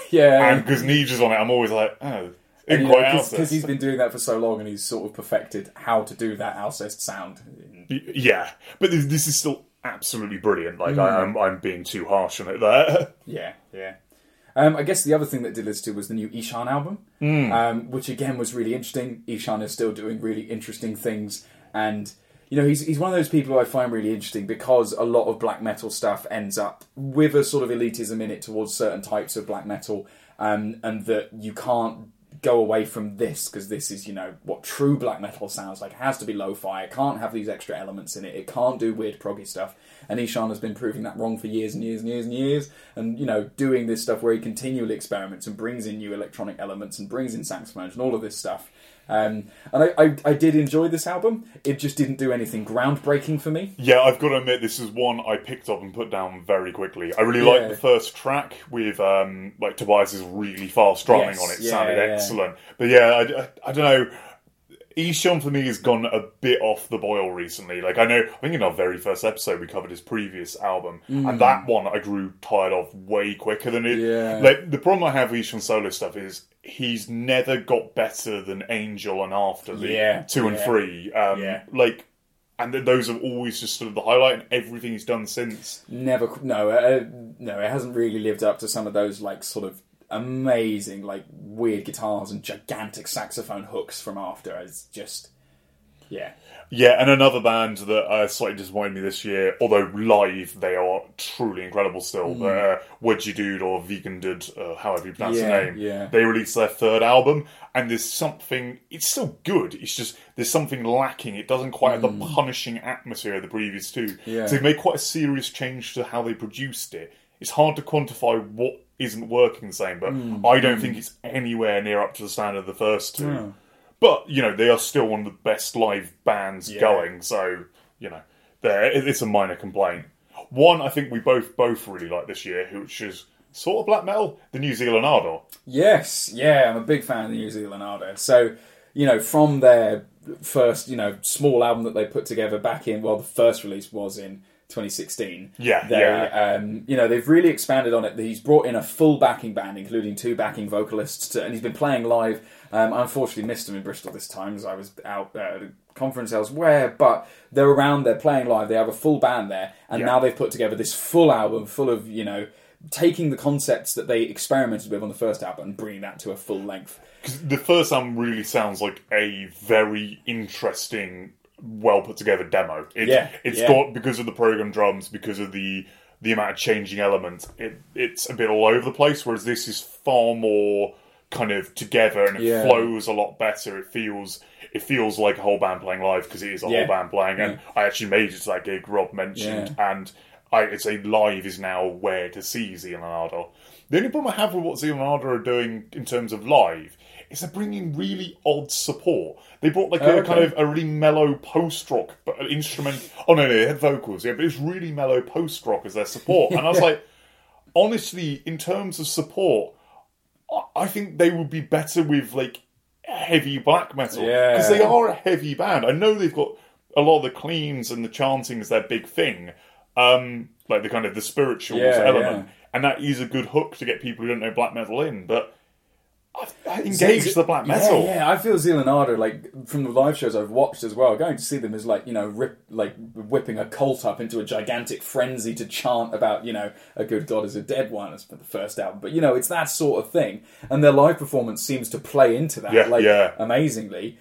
Yeah. And because Nige is on it, I'm always like, quite Alcest. Because he's been doing that for so long, and he's sort of perfected how to do that Alcest sound. Yeah. But this is still absolutely brilliant. Like, I'm being too harsh on it there. Yeah. I guess the other thing that I did listen to was the new Ishan album, which again was really interesting. Ishan is still doing really interesting things, and... You know, he's one of those people who I find really interesting, because a lot of black metal stuff ends up with a sort of elitism in it towards certain types of black metal, and that you can't go away from this, because this is, you know, what true black metal sounds like. It has to be lo-fi, it can't have these extra elements in it, it can't do weird proggy stuff. And Ishan has been proving that wrong for years and years and years and years, and, you know, doing this stuff where he continually experiments and brings in new electronic elements and brings in saxophones and all of this stuff. And I did enjoy this album. It just didn't do anything groundbreaking for me. Yeah, I've got to admit, this is one I picked up and put down very quickly. I really liked the first track with like Tobias's really fast drumming on it. Sounded excellent. But yeah, I don't know. Ishon for me has gone a bit off the boil recently. Like I think in our very first episode we covered his previous album, and that one I grew tired of way quicker than it. Yeah. Like the problem I have with Ishon's solo stuff is he's never got better than Angel and After the 2 and 3. Like, and those have always just sort of the highlight, and everything he's done since. No, it hasn't really lived up to some of those like sort of amazing, like, weird guitars and gigantic saxophone hooks from After. It's just, yeah, and another band that slightly disappointed me this year, although live they are truly incredible still, but Wedgiedude or Vegan-Dude, however you pronounce the name, they released their third album, and there's something, it's still good, it's just, there's something lacking. It doesn't quite have the punishing atmosphere of the previous two. Yeah. So they've made quite a serious change to how they produced it. It's hard to quantify what isn't working the same, but I don't think it's anywhere near up to the standard of the first two. Yeah. But, you know, they are still one of the best live bands going, so, you know, it's a minor complaint. One I think we both really like this year, which is sort of black metal, the New Zealand Ardor. Yes, yeah, I'm a big fan of the New Zealand Ardor. So, you know, from their first, you know, small album that they put together back in, well, the first release was in 2016. You know, they've really expanded on it. He's brought in a full backing band, including two backing vocalists, and he's been playing live. I unfortunately missed them in Bristol this time, as I was out at a conference elsewhere, but they're around, they're playing live, they have a full band there, and now they've put together this full album full of, you know, taking the concepts that they experimented with on the first album and bringing that to a full length. 'Cause the first album really sounds like a very interesting, well put together demo. It's got, because of the program drums, because of the amount of changing elements, it's a bit all over the place, whereas this is far more kind of together, and it flows a lot better. It feels like a whole band playing live, because it is a whole band playing, and I actually made it to that gig Rob mentioned, and I'd say live is now where to see Zealand Ardor. The only problem I have with what Zealand Ardor are doing in terms of live is they're bringing really odd support. They brought like a kind of a really mellow post-rock but an instrument. Oh no, they had vocals, but it's really mellow post-rock as their support. And I was like, honestly, in terms of support, I think they would be better with like heavy black metal, because they are a heavy band. I know they've got a lot of the cleans and the chanting is their big thing, like the kind of the spirituals element, and that is a good hook to get people who don't know black metal in, but engage the black metal. Yeah, I feel Zealand Ardor, like, from the live shows I've watched as well, going to see them is like, you know, whipping a cult up into a gigantic frenzy to chant about, you know, a good god is a dead one, as for the first album. But, you know, it's that sort of thing. And their live performance seems to play into that, amazingly.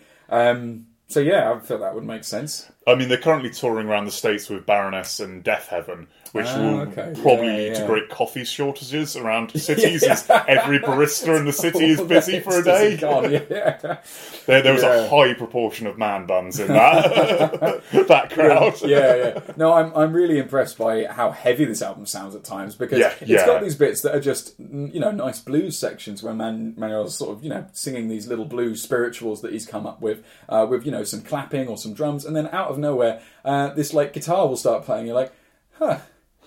So, yeah, I feel that would make sense. I mean, they're currently touring around the States with Baroness and Death Heaven, which will probably lead to great coffee shortages around cities, as every barista in the city is busy for a day. There was a high proportion of man buns in that that crowd. No, I'm really impressed by how heavy this album sounds at times, because it's got these bits that are just, you know, nice blues sections where Manuel's sort of, you know, singing these little blues spirituals that he's come up with, you know, some clapping or some drums, and then out of nowhere, this like guitar will start playing. You're like, huh,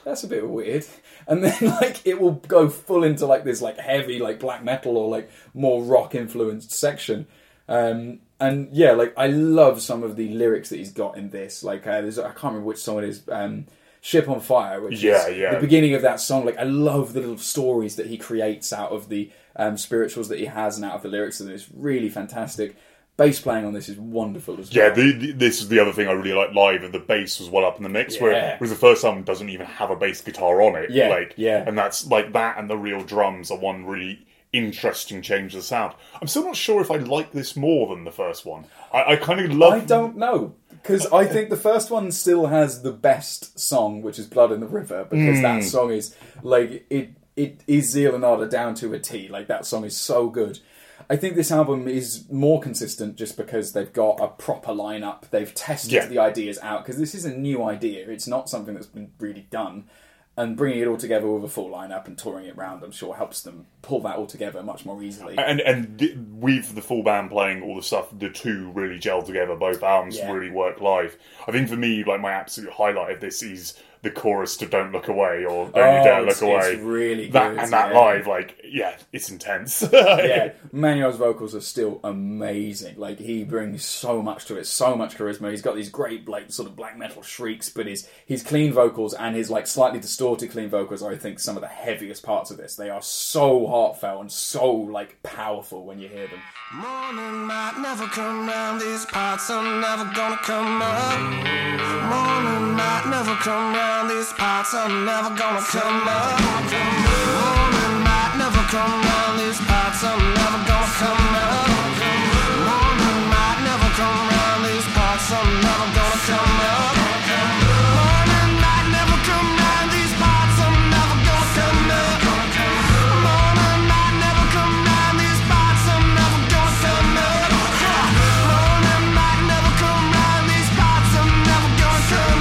that's a bit weird. And then like it will go full into like this like heavy like black metal or like more rock influenced section. And yeah, like I love some of the lyrics that he's got in this. Like I can't remember which song it is. Ship on Fire, which is the beginning of that song. Like I love the little stories that he creates out of the spirituals that he has and out of the lyrics, and it's really fantastic. Bass playing on this is wonderful as well. Yeah, this is the other thing I really like live, and the bass was well up in the mix, whereas the first album doesn't even have a bass guitar on it. And that's like that, and the real drums are one really interesting change of sound. I'm still not sure if I like this more than the first one. I kind of love... I don't know, because I think the first one still has the best song, which is Blood in the River, because that song is, like, it is Zealand Ardor down to a T. Like, that song is so good. I think this album is more consistent just because they've got a proper lineup. They've tested the ideas out, because this is a new idea. It's not something that's been really done. And bringing it all together with a full lineup and touring it round, I'm sure, helps them pull that all together much more easily. And with the full band playing all the stuff, the two really gel together. Both albums really work live. I think for me, like my absolute highlight of this is the chorus to "Don't Look Away" or "Don't You Dare Look Away." It's really good. And that live, it's intense. Yeah, Manuel's vocals are still amazing. Like, he brings so much to it, so much charisma. He's got these great, sort of black metal shrieks, but his clean vocals and his, slightly distorted clean vocals are, I think, some of the heaviest parts of this. They are so heartfelt and so, powerful when you hear them. Morning might never come round these parts, I'm never gonna come up. Morning might never come round these parts, I'm never gonna come up. Morning might never come round these parts, I'm never gonna come up. Morning might never come round these parts, I'm never gonna come up. Morning might never come round these parts, I'm never gonna come up. Morning might never come round these parts, I'm never gonna come up. Morning might never come round these parts, I'm never gonna come up.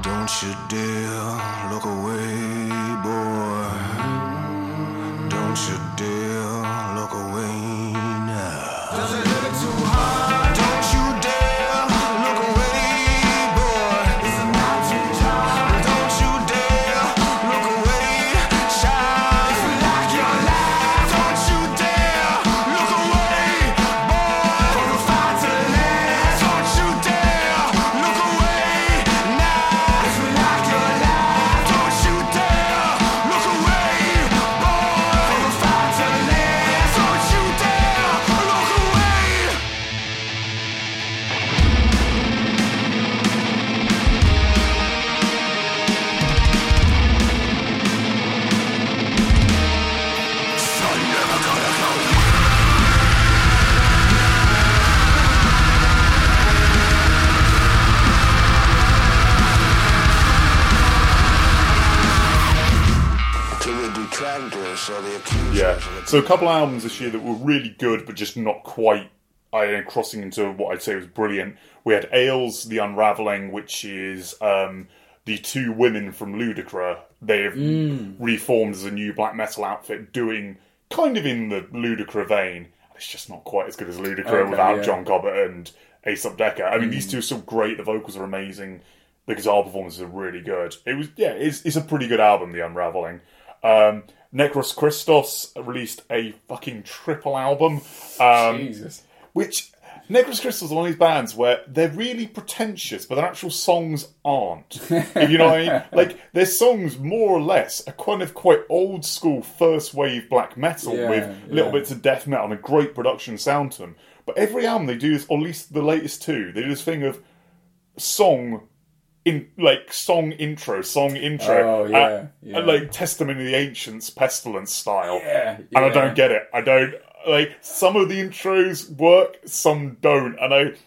Don't you dare look away, boy. Don't you dare look away now. Does it hit it too hard? Don't you dare look away, boy. It's not too hard. Don't you dare look away, child. If you like your life, don't you dare look away, boy. For the fight to live, don't you dare look away now. Yeah, so a couple albums this year that were really good, but just not quite crossing into what I'd say was brilliant. We had Ailes, The Unravelling, which is the two women from Ludacra. They've reformed as a new black metal outfit, doing kind of in the Ludacra vein. It's just not quite as good as Ludacra without John Cobbett and Aesop Decker. I mean, these two are still great. The vocals are amazing. The guitar performances are really good. It was it's a pretty good album, The Unravelling. Necros Christos released a fucking triple album. Jesus. Which, Necros Christos is one of these bands where they're really pretentious, but their actual songs aren't. You know what I mean? Their songs, more or less, are kind of quite old school first wave black metal with little bits of death metal and a great production sound to them. But every album they do this, or at least the latest two, they do this thing of song. Song intro, Testament of the Ancients, Pestilence style. And I don't get it. I don't some of the intros work, some don't. And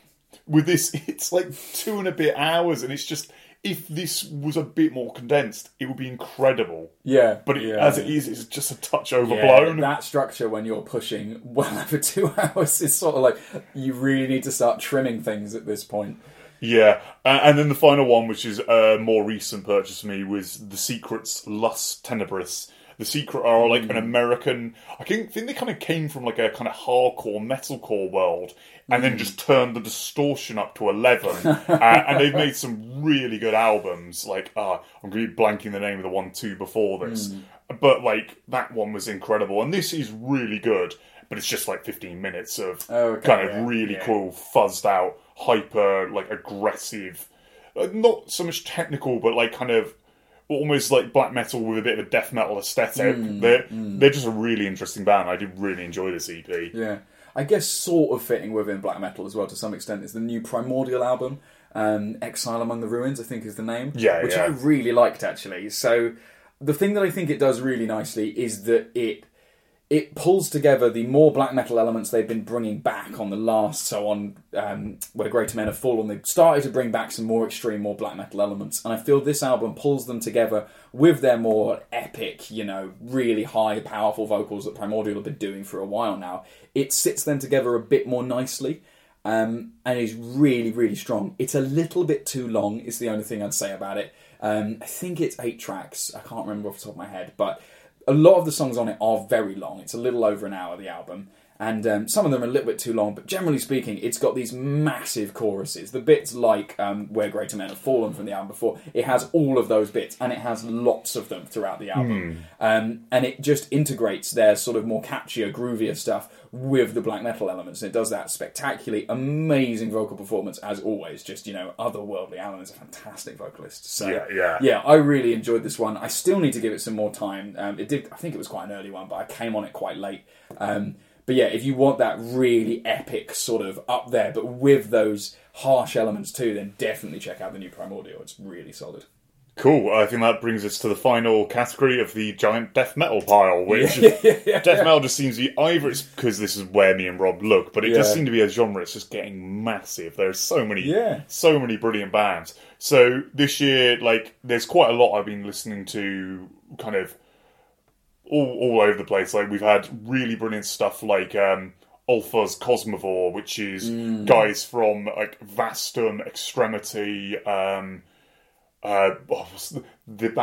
with this, it's 2.5 hours, and it's just if this was a bit more condensed, it would be incredible. Yeah, but as it is, it's just a touch overblown. Yeah, that structure when you're pushing well over 2 hours is sort of you really need to start trimming things at this point. Yeah, and then the final one, which is a more recent purchase for me, was The Secret's Lus Tenebris. The Secret are an American... I think they kind of came from a kind of hardcore metalcore world and then just turned the distortion up to 11. And they've made some really good albums. I'm going to be blanking the name of the 1-2 before this. But that one was incredible. And this is really good, but it's just 15 minutes of cool, fuzzed out, hyper, aggressive, not so much technical, but kind of almost black metal with a bit of a death metal aesthetic. They're just a really interesting band. I did really enjoy this EP. Yeah, I guess sort of fitting within black metal as well to some extent is the new Primordial album, Exile Among the Ruins, I think is the name. Yeah, which I really liked actually. So the thing that I think it does really nicely is that it pulls together the more black metal elements they've been bringing back on the last, so on Where Greater Men Have Fallen, they started to bring back some more extreme, more black metal elements, and I feel this album pulls them together with their more epic, you know, really high, powerful vocals that Primordial have been doing for a while now. It sits them together a bit more nicely, and is really, really strong. It's a little bit too long, is the only thing I'd say about it. I think it's 8 tracks, I can't remember off the top of my head, but a lot of the songs on it are very long. It's a little over an hour, the album. And some of them are a little bit too long, but generally speaking, it's got these massive choruses. The bits like Where Greater Men Have Fallen from the album before, it has all of those bits, and it has lots of them throughout the album. And it just integrates their sort of more catchier, groovier stuff with the black metal elements. And it does that spectacularly, amazing vocal performance, as always. Just, you know, otherworldly. Alan is a fantastic vocalist. So, yeah, I really enjoyed this one. I still need to give it some more time. I think it was quite an early one, but I came on it quite late. But yeah, if you want that really epic sort of up there, but with those harsh elements too, then definitely check out the new Primordial. It's really solid. Cool. I think that brings us to the final category of the giant death metal pile, which death metal just seems to be, either it's because this is where me and Rob look, but it does seem to be a genre. It's just getting massive. There's so many brilliant bands. So this year, like, there's quite a lot I've been listening to kind of all over the place. Like, we've had really brilliant stuff like Ulfa's Cosmovore, which is guys from like Vastum, Extremity, that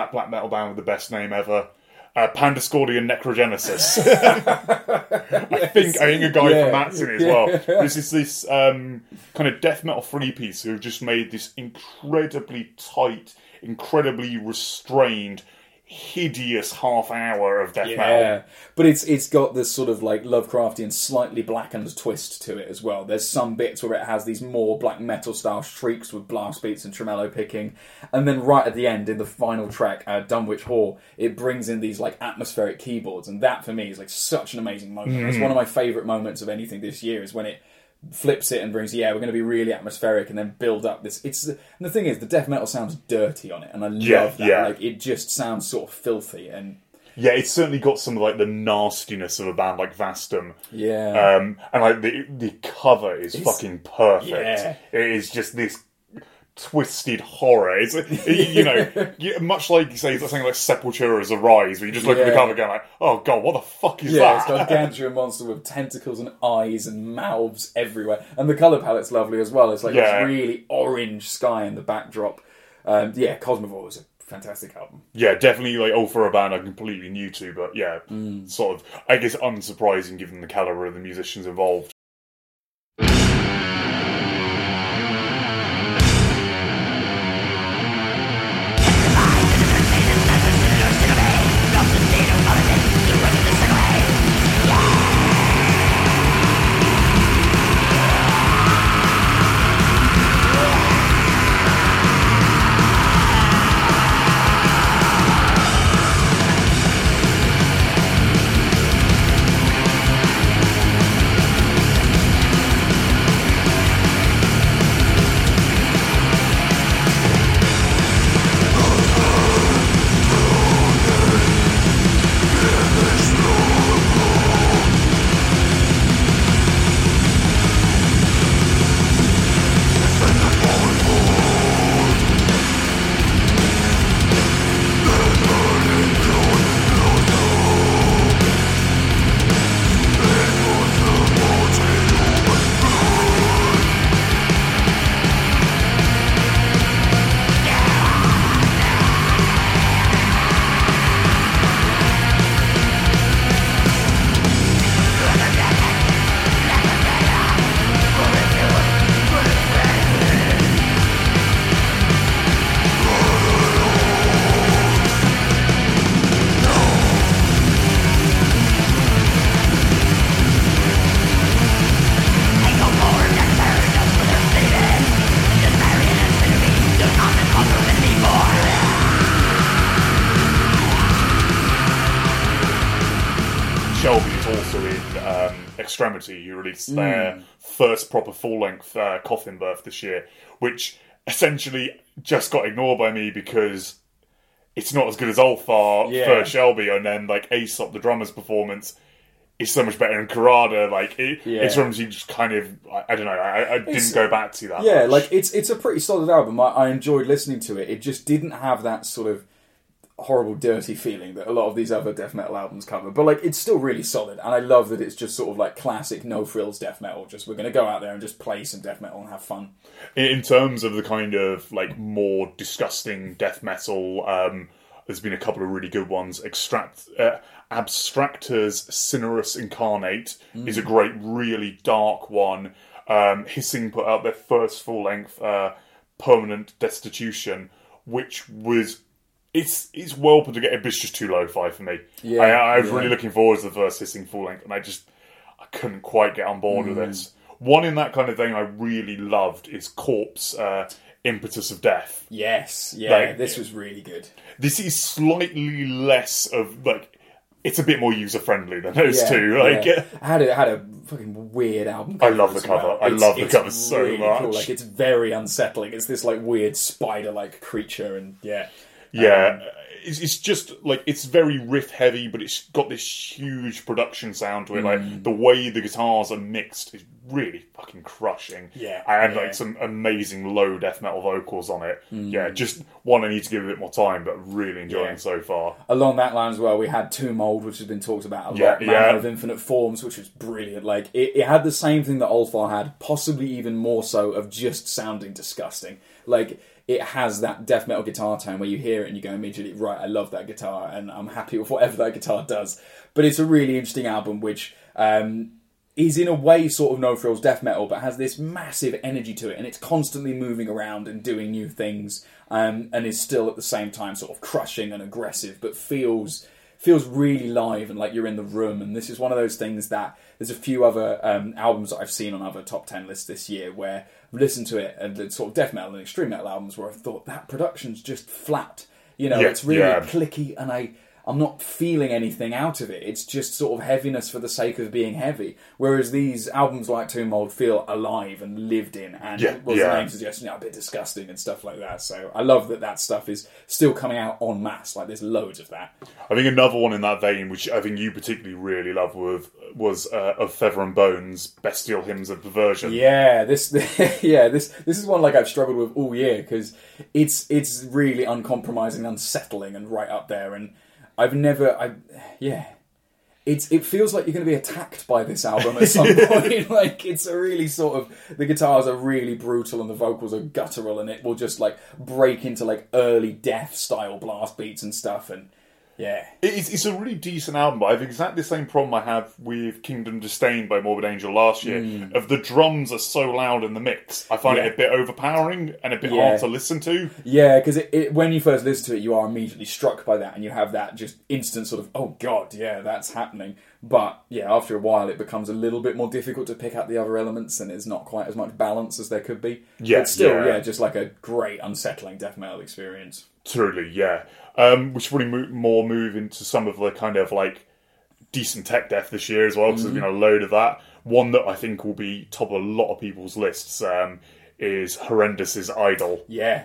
black metal band with the best name ever, Pandascordian Necrogenesis. I think a guy from that's in it as well. This is this kind of death metal three piece who've just made this incredibly tight, incredibly restrained, hideous half hour of death metal, but it's got this sort of like Lovecraftian, slightly blackened twist to it as well. There's some bits where it has these more black metal style shrieks with blast beats and tremolo picking, and then right at the end in the final track, Dunwich Hall, it brings in these like atmospheric keyboards, and that for me is like such an amazing moment. It's one of my favourite moments of anything this year, is when it flips it and brings, we're going to be really atmospheric and then build up this. And the thing is, the death metal sounds dirty on it, and I love that. Like, it just sounds sort of filthy, and it's certainly got some of like the nastiness of a band like Vastum. And like the cover is fucking perfect. It is just this twisted horror. It's, you know, much like, say, something like Sepultura's Arise, where you just look at the cover going like, oh god, what the fuck is that? It's gargantuan monster with tentacles and eyes and mouths everywhere, and the colour palette's lovely as well. It's like this really orange sky in the backdrop. Cosmovore was a fantastic album. Definitely, like, all for a band I'm completely new to, but sort of, I guess, unsurprising given the calibre of the musicians involved. Who released their first proper full-length Coffin Birth this year, which essentially just got ignored by me because it's not as good as Ulfar for Shelby, and then like Aesop the drummer's performance is so much better in Khôrada. Like it's something you just kind of I don't know. I didn't go back to that. Yeah, much. Like it's a pretty solid album. I enjoyed listening to it. It just didn't have that sort of horrible, dirty feeling that a lot of these other death metal albums cover. But like, it's still really solid, and I love that it's just sort of like classic no frills death metal. Just we're going to go out there and just play some death metal and have fun. In terms of the kind of like more disgusting death metal, there's been a couple of really good ones. Abstractor's Cinerus Incarnate is a great, really dark one. Hissing put out their first full length Permanent Destitution, which was. It's well put together, but it's just too lo-fi for me. Yeah, I was really looking forward to the first Hissing full length, and I couldn't quite get on board with this. One in that kind of thing I really loved is Corpse Impetus of Death. Yes, yeah, like, this was really good. This is slightly less of like it's a bit more user friendly than those two. Like I had a fucking weird album cover. I love the cover. Well. I love the cover so really much. Cool. Like it's very unsettling. It's this like weird spider like creature, and it's just like it's very riff heavy, but it's got this huge production sound to it. Like the way the guitars are mixed is really fucking crushing. Yeah, and like some amazing low death metal vocals on it. Yeah, just one I need to give a bit more time, but really enjoying so far. Along that line as well, we had Tomb Old, which has been talked about a lot. Man of Infinite Forms, which was brilliant. Like it had the same thing that Ulfar had, possibly even more so, of just sounding disgusting. Like. It has that death metal guitar tone where you hear it and you go immediately, right, I love that guitar and I'm happy with whatever that guitar does. But it's a really interesting album which is in a way sort of no-frills death metal but has this massive energy to it, and it's constantly moving around and doing new things and is still at the same time sort of crushing and aggressive but feels really live and like you're in the room. And this is one of those things that there's a few other albums that I've seen on other top 10 lists this year where I've listened to it and it's sort of death metal and extreme metal albums where I've thought that production's just flat. You know, it's really clicky and I'm not feeling anything out of it. It's just sort of heaviness for the sake of being heavy. Whereas these albums like Tomb Mold feel alive and lived in, and the name suggestion, a bit disgusting and stuff like that. So I love that stuff is still coming out en masse. Like there's loads of that. I think another one in that vein, which I think you particularly really love, was Of Feather and Bones, Bestial Hymns of Perversion. Yeah, this is one like I've struggled with all year because it's really uncompromising, unsettling, and right up there and. It feels like you're going to be attacked by this album at some point. Like it's a really sort of the guitars are really brutal and the vocals are guttural, and it will just like break into like early death style blast beats and stuff. And it's a really decent album. But I have exactly the same problem I have with Kingdom Disdain by Morbid Angel last year. Of the drums are so loud in the mix, I find it a bit overpowering and a bit hard to listen to. Yeah, because when you first listen to it, you are immediately struck by that, and you have that just instant sort of oh god, yeah, that's happening. But yeah, after a while, it becomes a little bit more difficult to pick out the other elements, and it's not quite as much balance as there could be. Yeah, but still, just like a great unsettling death metal experience. Truly, yeah. We should probably move into some of the kind of like decent tech death this year as well, because there's been a load of that. One that I think will be top of a lot of people's lists is Horrendous's Idol. Yeah.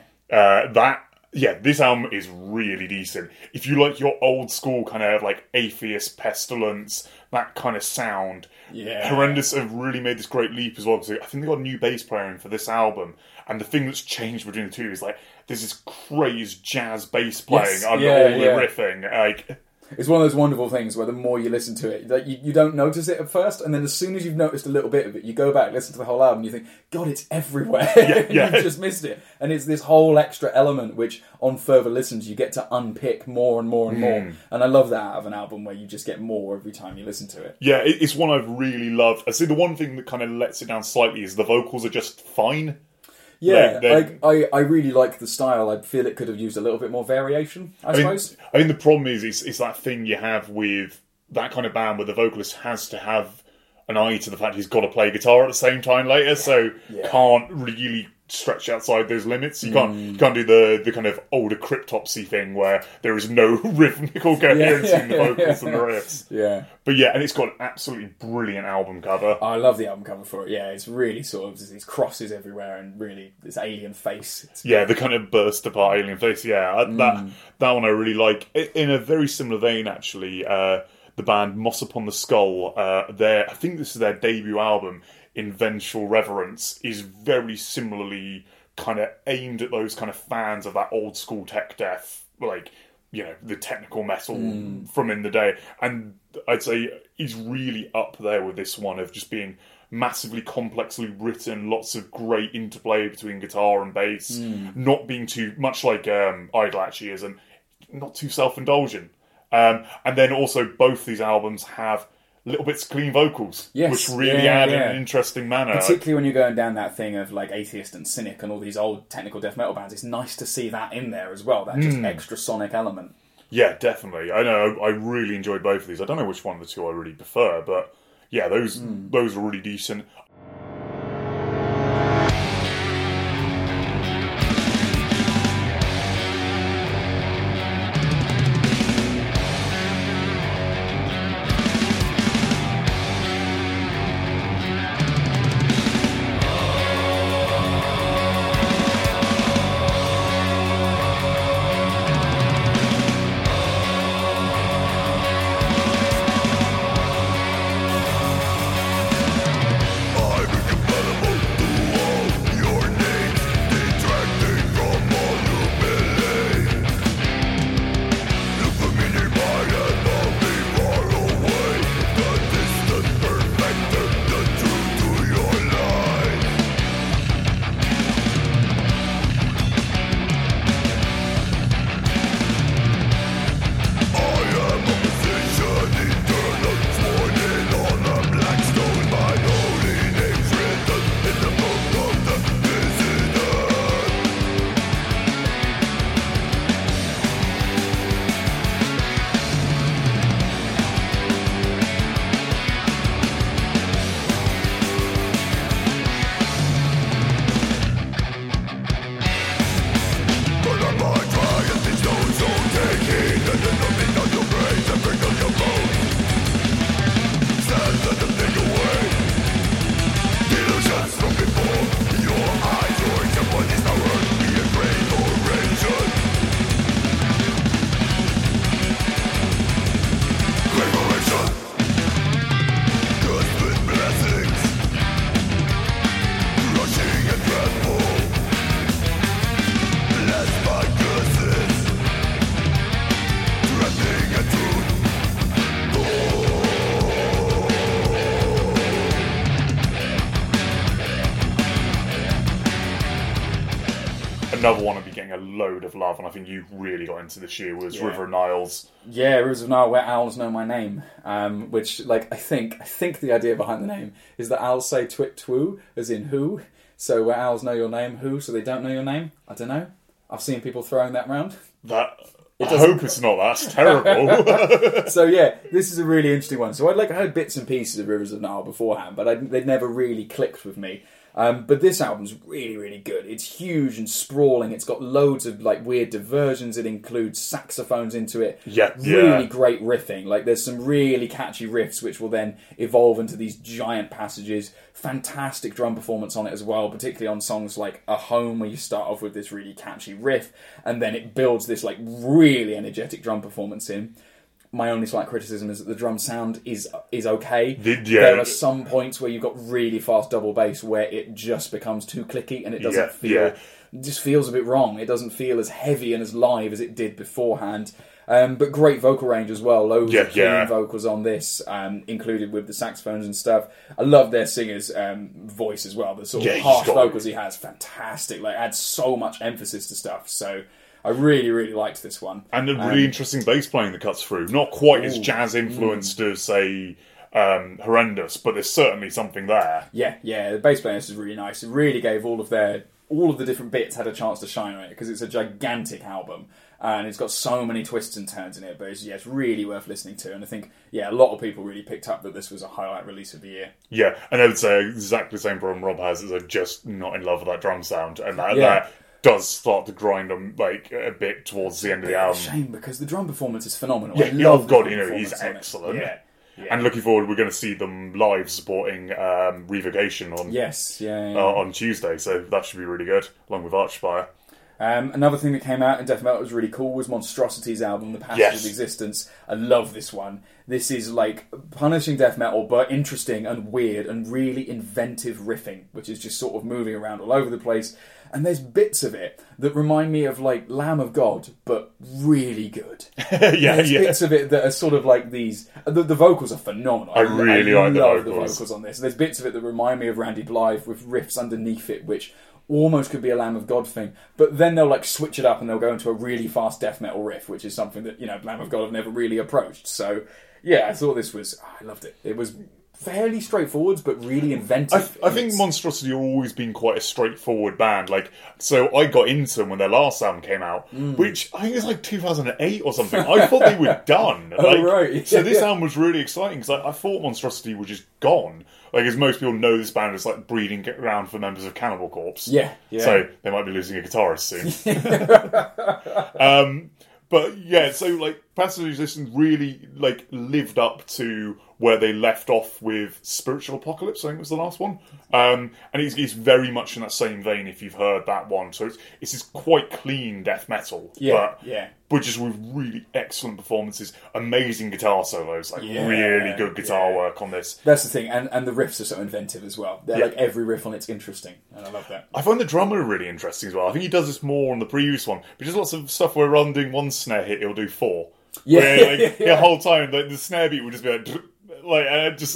This album is really decent. If you like your old school kind of like atheist pestilence, that kind of sound, Horrendous have really made this great leap as well. Because I think they got a new bass player in for this album, and the thing that's changed between the two is like. There's this crazed jazz bass playing under all the riffing. Like, it's one of those wonderful things where the more you listen to it, like you don't notice it at first, and then as soon as you've noticed a little bit of it, you go back and listen to the whole album, and you think, God, it's everywhere. You just missed it. And it's this whole extra element which, on further listens, you get to unpick more and more and more. And I love that out of an album where you just get more every time you listen to it. Yeah, it's one I've really loved. I see the one thing that kind of lets it down slightly is the vocals are just fine. Yeah, I really like the style. I feel it could have used a little bit more variation, I suppose. I think the problem is it's that thing you have with that kind of band where the vocalist has to have an eye to the fact he's got to play guitar at the same time later, so can't really stretch outside those limits. You can't do the kind of older cryptopsy thing where there is no rhythmical coherence in the vocals and the riffs. Yeah. But yeah, and it's got an absolutely brilliant album cover. I love the album cover for it. Yeah, it's really sort of these crosses everywhere and really this alien face. The kind of burst apart alien face. That one I really like. In a very similar vein, actually, the band Moss Upon the Skull, I think this is their debut album, In Vengeful Reverence, is very similarly kind of aimed at those kind of fans of that old school tech death, like, you know, the technical metal from in the day. And I'd say he's really up there with this one of just being massively complexly written, lots of great interplay between guitar and bass, not being too much like Idol actually is, and not too self-indulgent. And then also both these albums have little bits of clean vocals, which really add an interesting manner. Particularly when you're going down that thing of like Atheist and Cynic and all these old technical death metal bands, it's nice to see that in there as well, that just extra sonic element. Yeah, definitely. I know, I really enjoyed both of these. I don't know which one of the two I really prefer, but yeah, those are really decent. Another one I'd be getting a load of love, and I think you really got into this year, was River of Niles. Yeah, Rivers of Nile, Where Owls Know My Name, which, like, I think the idea behind the name is that owls say twit twoo, as in who, so where owls know your name, who, so they don't know your name. I don't know. I've seen people throwing that around. I hope it's not. That's terrible. So yeah, this is a really interesting one. So I heard bits and pieces of Rivers of Nile beforehand, but they'd never really clicked with me. But this album's really, really good. It's huge and sprawling. It's got loads of like weird diversions. It includes saxophones into it. Really great riffing. Like there's some really catchy riffs which will then evolve into these giant passages. Fantastic drum performance on it as well, particularly on songs like A Home, where you start off with this really catchy riff and then it builds this like really energetic drum performance in. My only slight criticism is that the drum sound is okay. There are some points where you've got really fast double bass where it just becomes too clicky and it doesn't feel... Yeah. It just feels a bit wrong. It doesn't feel as heavy and as live as it did beforehand. But great vocal range as well. Loads of clean vocals on this, included with the saxophones and stuff. I love their singer's voice as well. The sort of harsh vocals he has, fantastic. Like adds so much emphasis to stuff, so... I really, really liked this one. And a really interesting bass playing that cuts through. Not quite as jazz-influenced as, say, Horrendous, but there's certainly something there. Yeah, the bass playing is really nice. It really gave all of their all of the different bits had a chance to shine on it, because it's a gigantic album and it's got so many twists and turns in it, but it's, yeah, it's really worth listening to. And I think, yeah, a lot of people really picked up that this was a highlight release of the year. Yeah, and I would say exactly the same problem Rob has, is I'm just not in love with that drum sound, and that does start to grind on like a bit towards the end of the album. It's a shame, because the drum performance is phenomenal. Yeah, I love God, you know, he's excellent. Yeah. Yeah. And looking forward, we're going to see them live supporting Revocation on on Tuesday, so that should be really good, along with Archfire. Another thing that came out in Death Metal that was really cool was Monstrosity's album, The Passage of Existence. I love this one. This is like punishing death metal, but interesting and weird and really inventive riffing, which is just sort of moving around all over the place. And there's bits of it that remind me of, like, Lamb of God, but really good. There's bits of it that are sort of like these... The vocals are phenomenal. I really love the vocals on this. There's bits of it that remind me of Randy Blythe, with riffs underneath it, which almost could be a Lamb of God thing. But then they'll, like, switch it up and they'll go into a really fast death metal riff, which is something that, you know, Lamb of God have never really approached. So, yeah, I thought this was... I loved it. It was... fairly straightforward, but really inventive. I think Monstrosity have always been quite a straightforward band. Like, so I got into them when their last album came out, which I think is like 2008 or something. I thought they were done. So this album was really exciting, because I thought Monstrosity were just gone. Like, as most people know, this band is like breeding ground for members of Cannibal Corpse. Yeah. So they might be losing a guitarist soon. But yeah, so like Passage of Existence really like lived up to where they left off with Spiritual Apocalypse, I think was the last one. And it's very much in that same vein if you've heard that one. So it's this quite clean death metal. But just with really excellent performances, amazing guitar solos, really good guitar work on this. That's the thing, and the riffs are so inventive as well. They're like every riff on it's interesting, and I love that. I find the drummer really interesting as well. I think he does this more on the previous one, but there's lots of stuff where rather than doing one snare hit, he'll do four. The whole time, like, the snare beat would just be like... there's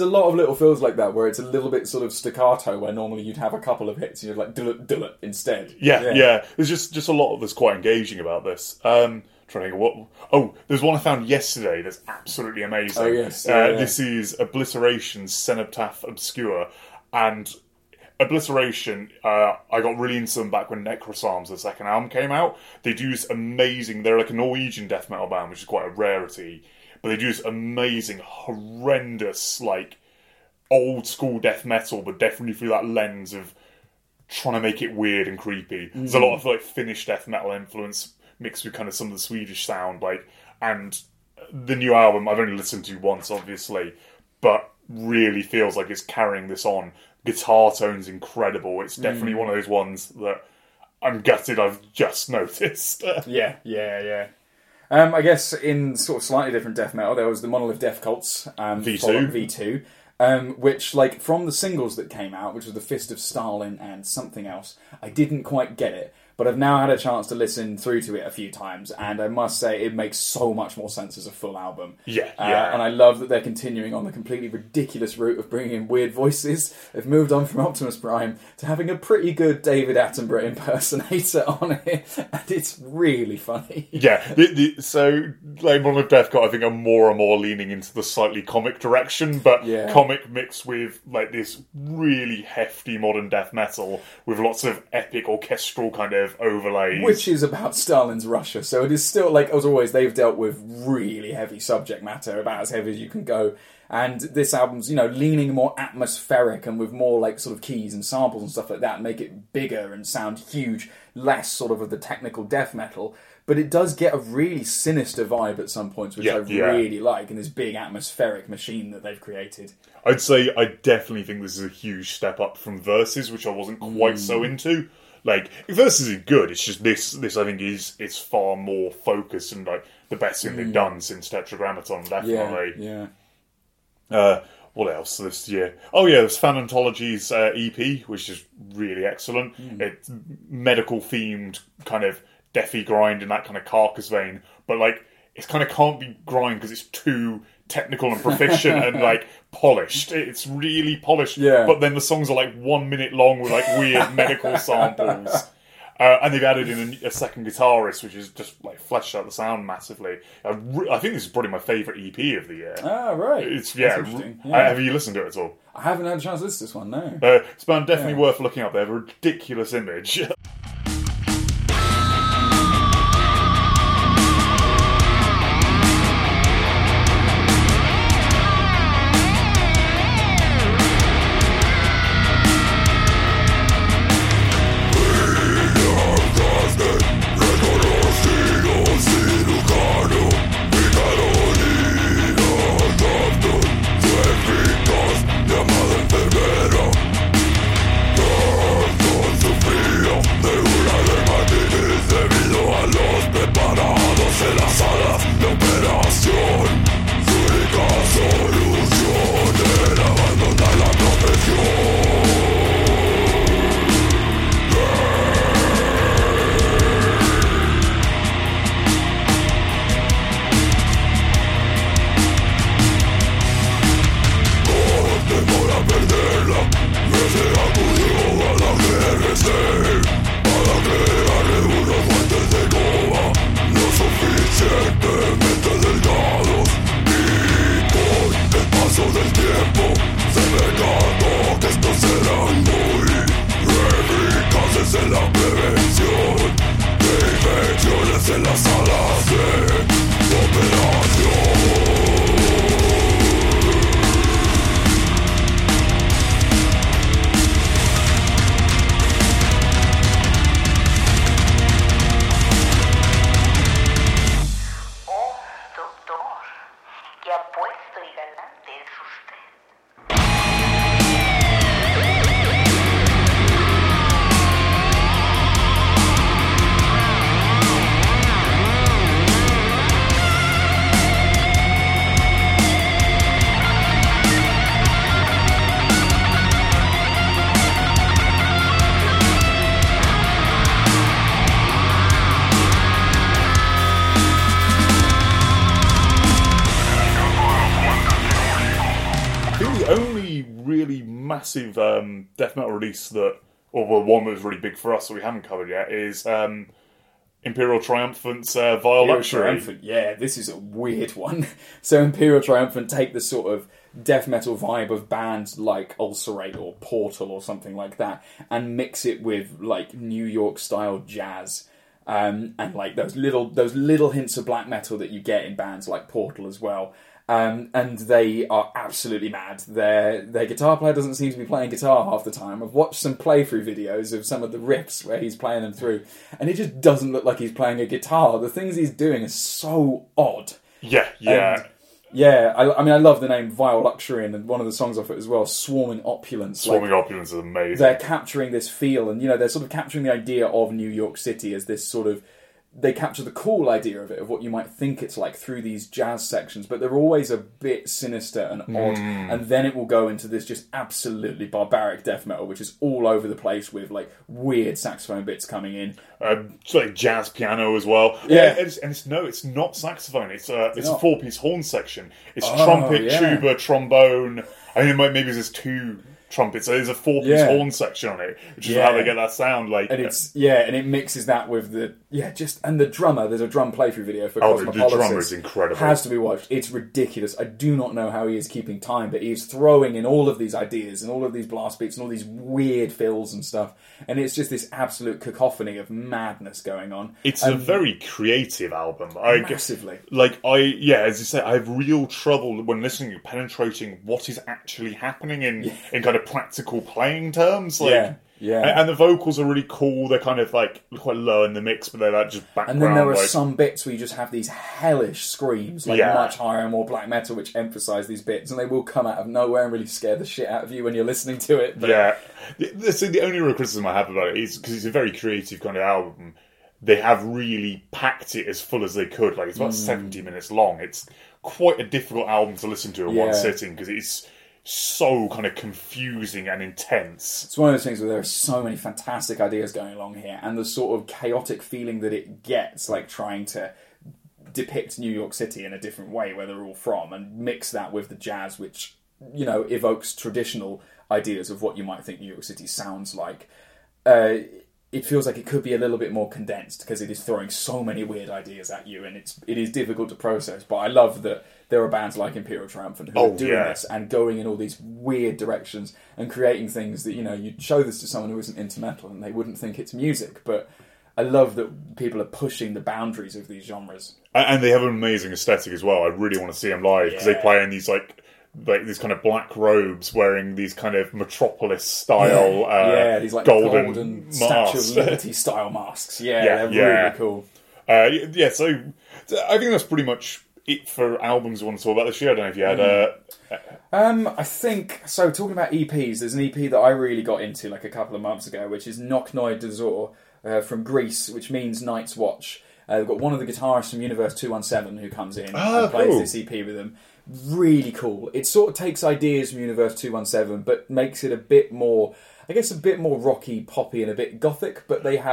a lot of little fills like that where it's a little bit sort of staccato, where normally you'd have a couple of hits and you're like dullet instead. There's just a lot that's quite engaging about this. Trying to think what... Oh, there's one I found yesterday that's absolutely amazing. Oh yes, this is Obliteration Cenotaph Obscure, and Obliteration, I got really into them back when Necrosalms, the second album, came out. They do this amazing... They're like a Norwegian death metal band, which is quite a rarity. But they do this amazing, horrendous, like, old-school death metal, but definitely through that lens of trying to make it weird and creepy. Mm-hmm. There's a lot of, like, Finnish death metal influence mixed with kind of some of the Swedish sound, like, and the new album I've only listened to once, obviously, but really feels like it's carrying this on. Guitar tone's incredible. It's definitely one of those ones that I'm gutted I've just noticed. Yeah. I guess in sort of slightly different death metal, there was the Monolith Death Cults, V2, which, like, from the singles that came out, which was The Fist of Stalin and something else, I didn't quite get it, but I've now had a chance to listen through to it a few times, and I must say it makes so much more sense as a full album. And I love that they're continuing on the completely ridiculous route of bringing in weird voices. They've moved on from Optimus Prime to having a pretty good David Attenborough impersonator on it, and it's really funny. So, like, Monolith Death Cult, I think, are more and more leaning into the slightly comic direction, but comic mixed with, like, this really hefty modern death metal with lots of epic orchestral kind of overlays, which is about Stalin's Russia, so it is still, like, as always, they've dealt with really heavy subject matter, about as heavy as you can go, and this album's, you know, leaning more atmospheric and with more, like, sort of keys and samples and stuff like that, make it bigger and sound huge, less sort of the technical death metal, but it does get a really sinister vibe at some points, which I really like, in this big atmospheric machine that they've created. I'd say I definitely think this is a huge step up from Versus, which I wasn't quite so into. Like, Versus is good, it's just this I think is far more focused and, like, the best thing they've done since Tetragrammaton, definitely. What else this year? Oh yeah, there's Phanantology's EP, which is really excellent. It's medical themed, kind of deathy grind in that kind of Carcass vein, but, like, it kind of can't be grind because it's too technical and proficient and, like, polished. It's really polished. But then the songs are, like, 1 minute long with, like, weird medical samples. And they've added in a second guitarist, which is just like fleshed out the sound massively. I think this is probably my favourite EP of the year. Ah, right. That's interesting. Yeah. Have you listened to it at all? I haven't had a chance to listen to this one, no. It's been definitely worth looking up. They have a ridiculous image. Death metal release that, or the one that was really big for us that we haven't covered yet, is Imperial Triumphant's Vile Luxury. Triumphant, yeah, this is a weird one. So Imperial Triumphant take the sort of death metal vibe of bands like Ulcerate or Portal or something like that, and mix it with like New York style jazz. And like those little hints of black metal that you get in bands like Portal as well. And they are absolutely mad. Their guitar player doesn't seem to be playing guitar half the time. I've watched some playthrough videos of some of the riffs where he's playing them through, and it just doesn't look like he's playing a guitar. The things he's doing are so odd. Yeah. And yeah, I mean, I love the name Vile Luxury, and one of the songs off it as well, Swarming Opulence. Swarming Opulence is amazing. They're capturing this feel, and, you know, they're sort of capturing the idea of New York City as this sort of... They capture the cool idea of it, of what you might think it's like through these jazz sections, but they're always a bit sinister and odd, and then it will go into this just absolutely barbaric death metal, which is all over the place with, like, weird saxophone bits coming in. It's like jazz piano as well. Yeah. It's not saxophone. It's a four-piece horn section. It's trumpet, tuba, trombone. I mean, maybe there's two... trumpets. So there's a four-piece horn section on it, which is how they get that sound. Like, and and it mixes that with and the drummer. There's a drum playthrough video for Cosmopolitan. The drummer is incredible. Has to be watched. It's ridiculous. I do not know how he is keeping time, but he's throwing in all of these ideas and all of these blast beats and all these weird fills and stuff. And it's just this absolute cacophony of madness going on. It's a very creative album. Massively. As you say, I have real trouble when listening, penetrating what is actually happening in kind of practical playing terms, and the vocals are really cool. They're kind of like quite low in the mix, but they're like just background. And then there are some bits where you just have these hellish screams, like much higher and more black metal, which emphasise these bits, and they will come out of nowhere and really scare the shit out of you when you're listening to it. But... Yeah, the only real criticism I have about it is because it's a very creative kind of album. They have really packed it as full as they could. Like, it's about 70 minutes long. It's quite a difficult album to listen to in one sitting because it's so kind of confusing and intense. It's one of those things where there are so many fantastic ideas going along here, and the sort of chaotic feeling that it gets, like trying to depict New York City in a different way, where they're all from, and mix that with the jazz, which, you know, evokes traditional ideas of what you might think New York City sounds like. it feels like it could be a little bit more condensed because it is throwing so many weird ideas at you, and it is difficult to process. But I love that there are bands like Imperial Triumphant who are doing this and going in all these weird directions and creating things that, you know, you'd show this to someone who isn't into metal and they wouldn't think it's music. But I love that people are pushing the boundaries of these genres. And they have an amazing aesthetic as well. I really want to see them live because they play in these like these kind of black robes, wearing these kind of metropolis style, these like golden Statue of Liberty style masks. Yeah, they're really cool. So I think that's pretty much it for albums we want to talk about this year. I don't know if you had. I think so. Talking about EPs, there's an EP that I really got into like a couple of months ago, which is Nokhnoi Dozor from Greece, which means Night's Watch. They've got one of the guitarists from Universe 217 who comes in and plays this EP with them. Really cool. It sort of takes ideas from Universe 217, but makes it a bit more, I guess, a bit more rocky, poppy, and a bit gothic. But they've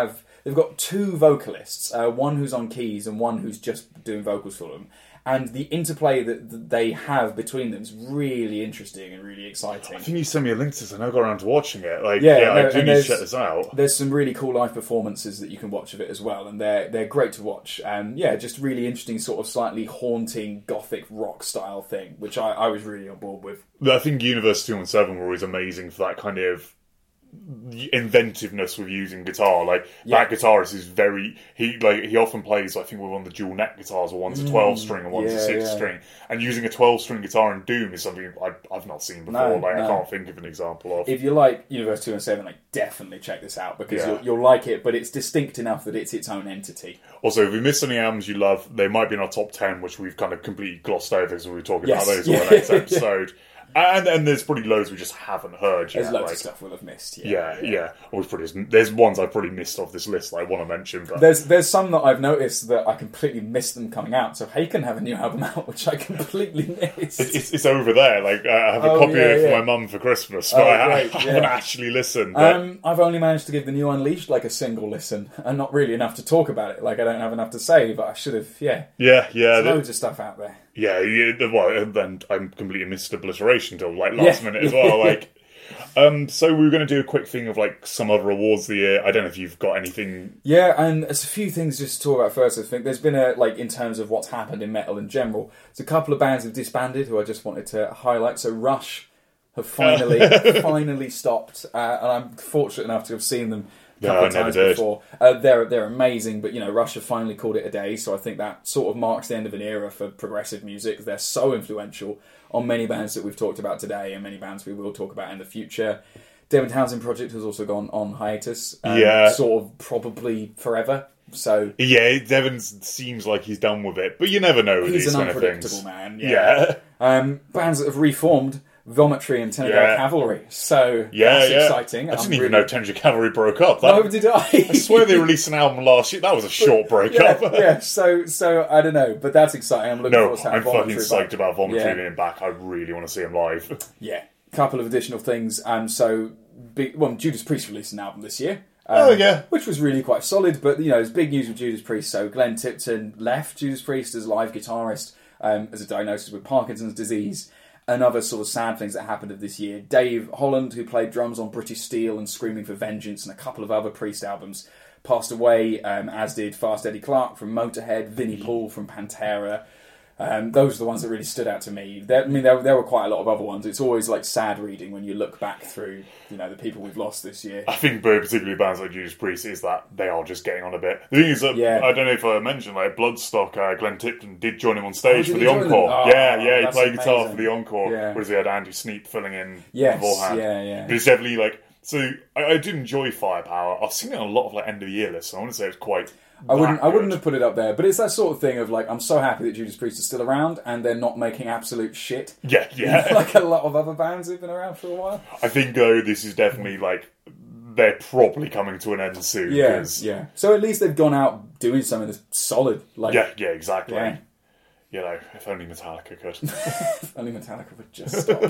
got two vocalists, one who's on keys and one who's just doing vocals for them. And the interplay that they have between them is really interesting and really exciting. I think you sent me a link to this and I got around to watching it. I do need to check this out. There's some really cool live performances that you can watch of it as well, and they're great to watch. And just really interesting, sort of slightly haunting gothic rock style thing, which I was really on board with. I think Universe 217 were always amazing for that kind of inventiveness with using guitar. That guitarist is very he often plays, I think, with one of the dual neck guitars, or one's a 12 string and one's a 6 string, and using a 12 string guitar in Doom is something I've not seen before. I can't think of an example of. If you like Universe 217, definitely check this out, because you'll like it, but it's distinct enough that it's its own entity. Also, if we missed any albums you love, they might be in our top 10, which we've kind of completely glossed over because we were talking about those on the next episode. And there's probably loads we just haven't heard yet. There's loads of stuff we'll have missed. There's ones I've probably missed off this list that I want to mention. But there's some that I've noticed that I completely missed them coming out. So Haken have a new album out, which I completely missed. It's over there. I have a copy of it for my mum for Christmas, but I haven't actually listened. But I've only managed to give the new Unleashed a single listen, and not really enough to talk about it. I don't have enough to say, but I should have. There's loads of stuff out there. Then I completely missed Obliteration till last minute as well. So we were going to do a quick thing of some other awards of the year. I don't know if you've got anything. Yeah, and there's a few things just to talk about first. I think there's been in terms of what's happened in metal in general, there's a couple of bands have disbanded who I just wanted to highlight. So Rush have finally stopped, and I'm fortunate enough to have seen them a couple of times before. They're amazing, but Rush have finally called it a day, so I think that sort of marks the end of an era for progressive music. They're so influential on many bands that we've talked about today and many bands we will talk about in the future. Devin Townsend Project has also gone on hiatus, sort of probably forever. So Devin seems like he's done with it, but you never know with these kind of things. He's an unpredictable man. Bands that have reformed, Vometry and Tanagar Cavalry. So that's exciting. I didn't even know Tanagar Cavalry broke up. No, did I? I swear they released an album last year. That was a short breakup. So I don't know, but that's exciting. I'm looking forward to that. I'm fucking psyched about Vometry being back. I really want to see him live. Yeah, couple of additional things. Judas Priest released an album this year. Which was really quite solid. But it's big news with Judas Priest. So Glenn Tipton left Judas Priest as live guitarist as a diagnosis with Parkinson's disease. Another sort of sad things that happened of this year. Dave Holland, who played drums on British Steel and Screaming for Vengeance and a couple of other Priest albums, passed away, as did Fast Eddie Clark from Motorhead, Vinnie Paul from Pantera. Those are the ones that really stood out to me. There were quite a lot of other ones. It's always sad reading when you look back through the people we've lost this year. I think particularly bands like Judas Priest is that they are just getting on a bit. The thing is that I don't know if I mentioned Bloodstock. Glenn Tipton did join him on stage for the encore. He played guitar for the encore. Whereas he had Andy Sneap filling in beforehand. But it's definitely so I did enjoy Firepower. I've seen it on a lot of end of the year lists. I want to say it was quite. I wouldn't have put it up there, but it's that sort of thing of I'm so happy that Judas Priest is still around and they're not making absolute shit. Like a lot of other bands who've been around for a while. I think though this is definitely they're probably coming to an end soon. So at least they've gone out doing something that's solid. Exactly. Yeah. If only Metallica could. If only Metallica would just stop.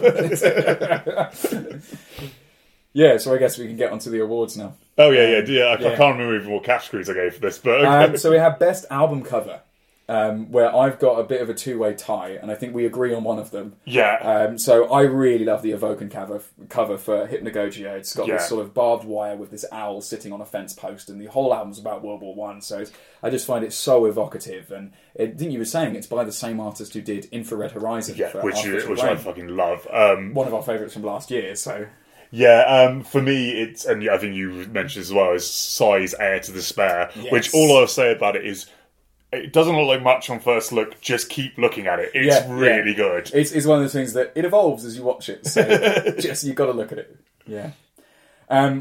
So I guess we can get onto the awards now. Oh, yeah. I can't remember even what categories I gave for this, but... So we have Best Album Cover, where I've got a bit of a two-way tie, and I think we agree on one of them. Yeah. So I really love the Evoken cover for Hypnagogia. It's got this sort of barbed wire with this owl sitting on a fence post, and the whole album's about World War One. So I just find it so evocative. And I think you were saying it's by the same artist who did Infrared Horizon. Yeah, which I fucking love. One of our favourites from last year, so... Yeah, for me, it's, and I think you mentioned as well, is Sai's Heir to Despair, which all I'll say about it is, it doesn't look like much on first look, just keep looking at it. It's really good. It's one of those things that it evolves as you watch it, so just you've got to look at it. Yeah.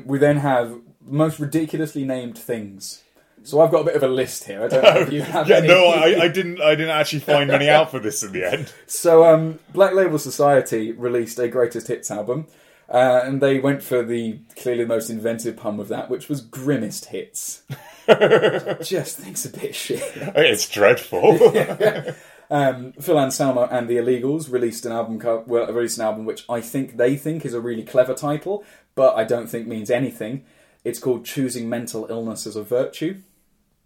We then have most ridiculously named things. So I've got a bit of a list here. I don't know if you have any. No, I didn't actually find many out for this in the end. So Black Label Society released a Greatest Hits album. And they went for the clearly most inventive pun with that, which was Grimmest Hits. Just thinks a bit of shit. It's dreadful. Phil Anselmo and the Illegals released an album which I think they think is a really clever title, but I don't think means anything. It's called Choosing Mental Illness as a Virtue.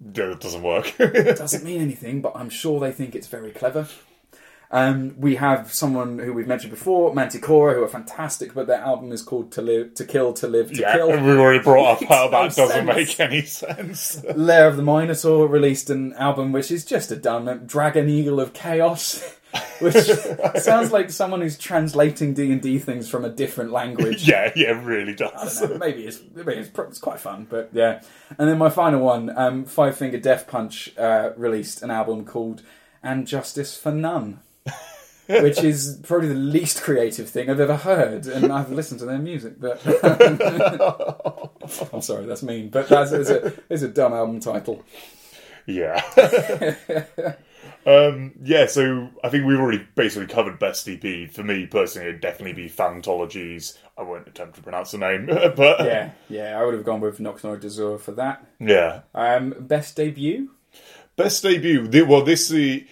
Yeah, that doesn't work. It doesn't mean anything, but I'm sure they think it's very clever. We have someone who we've mentioned before, Manticora, who are fantastic, but their album is called To Kill. Yeah, we already brought up how that doesn't make any sense. Lair of the Minotaur released an album which is just a dumb Dragon Eagle of Chaos, which sounds like someone who's translating D&D things from a different language. Yeah, it really does. I don't know, maybe it's quite fun, but yeah. And then my final one, Five Finger Death Punch released an album called And Justice for None. Which is probably the least creative thing I've ever heard, and I've listened to their music, but... I'm sorry, that's mean, but it's a dumb album title. Yeah. So I think we've already basically covered Best EP. For me, personally, it'd definitely be Phantologies. I won't attempt to pronounce the name, but... Yeah, I would have gone with Nocturne du Jour for that. Yeah. Best Debut? Best Debut.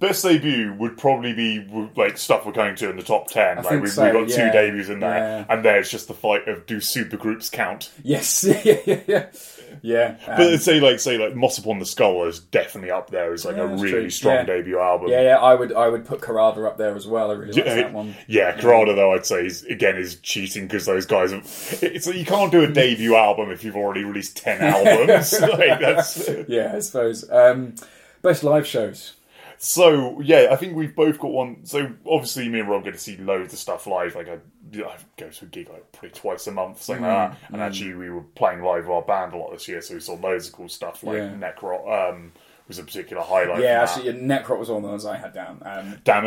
Best debut would probably be like stuff we're going to in the top 10. We've got two debuts in there, and there's just the fight of do supergroups count? Yes, yeah. But say Moss Upon the Skull is definitely up there as a really strong debut album. Yeah. I would put Khôrada up there as well. I really like that one. Yeah, Khôrada though I'd say is cheating because those guys have. It's like you can't do a debut album if you've already released 10 albums. I suppose. Best live shows. So, I think we've both got one. So, obviously, me and Rob get to see loads of stuff live. I go to a gig probably twice a month, something like that. And actually, we were playing live with our band a lot this year, so we saw loads of cool stuff Necrot was a particular highlight. Yeah, actually, Necrot was one of the ones I had down. Damn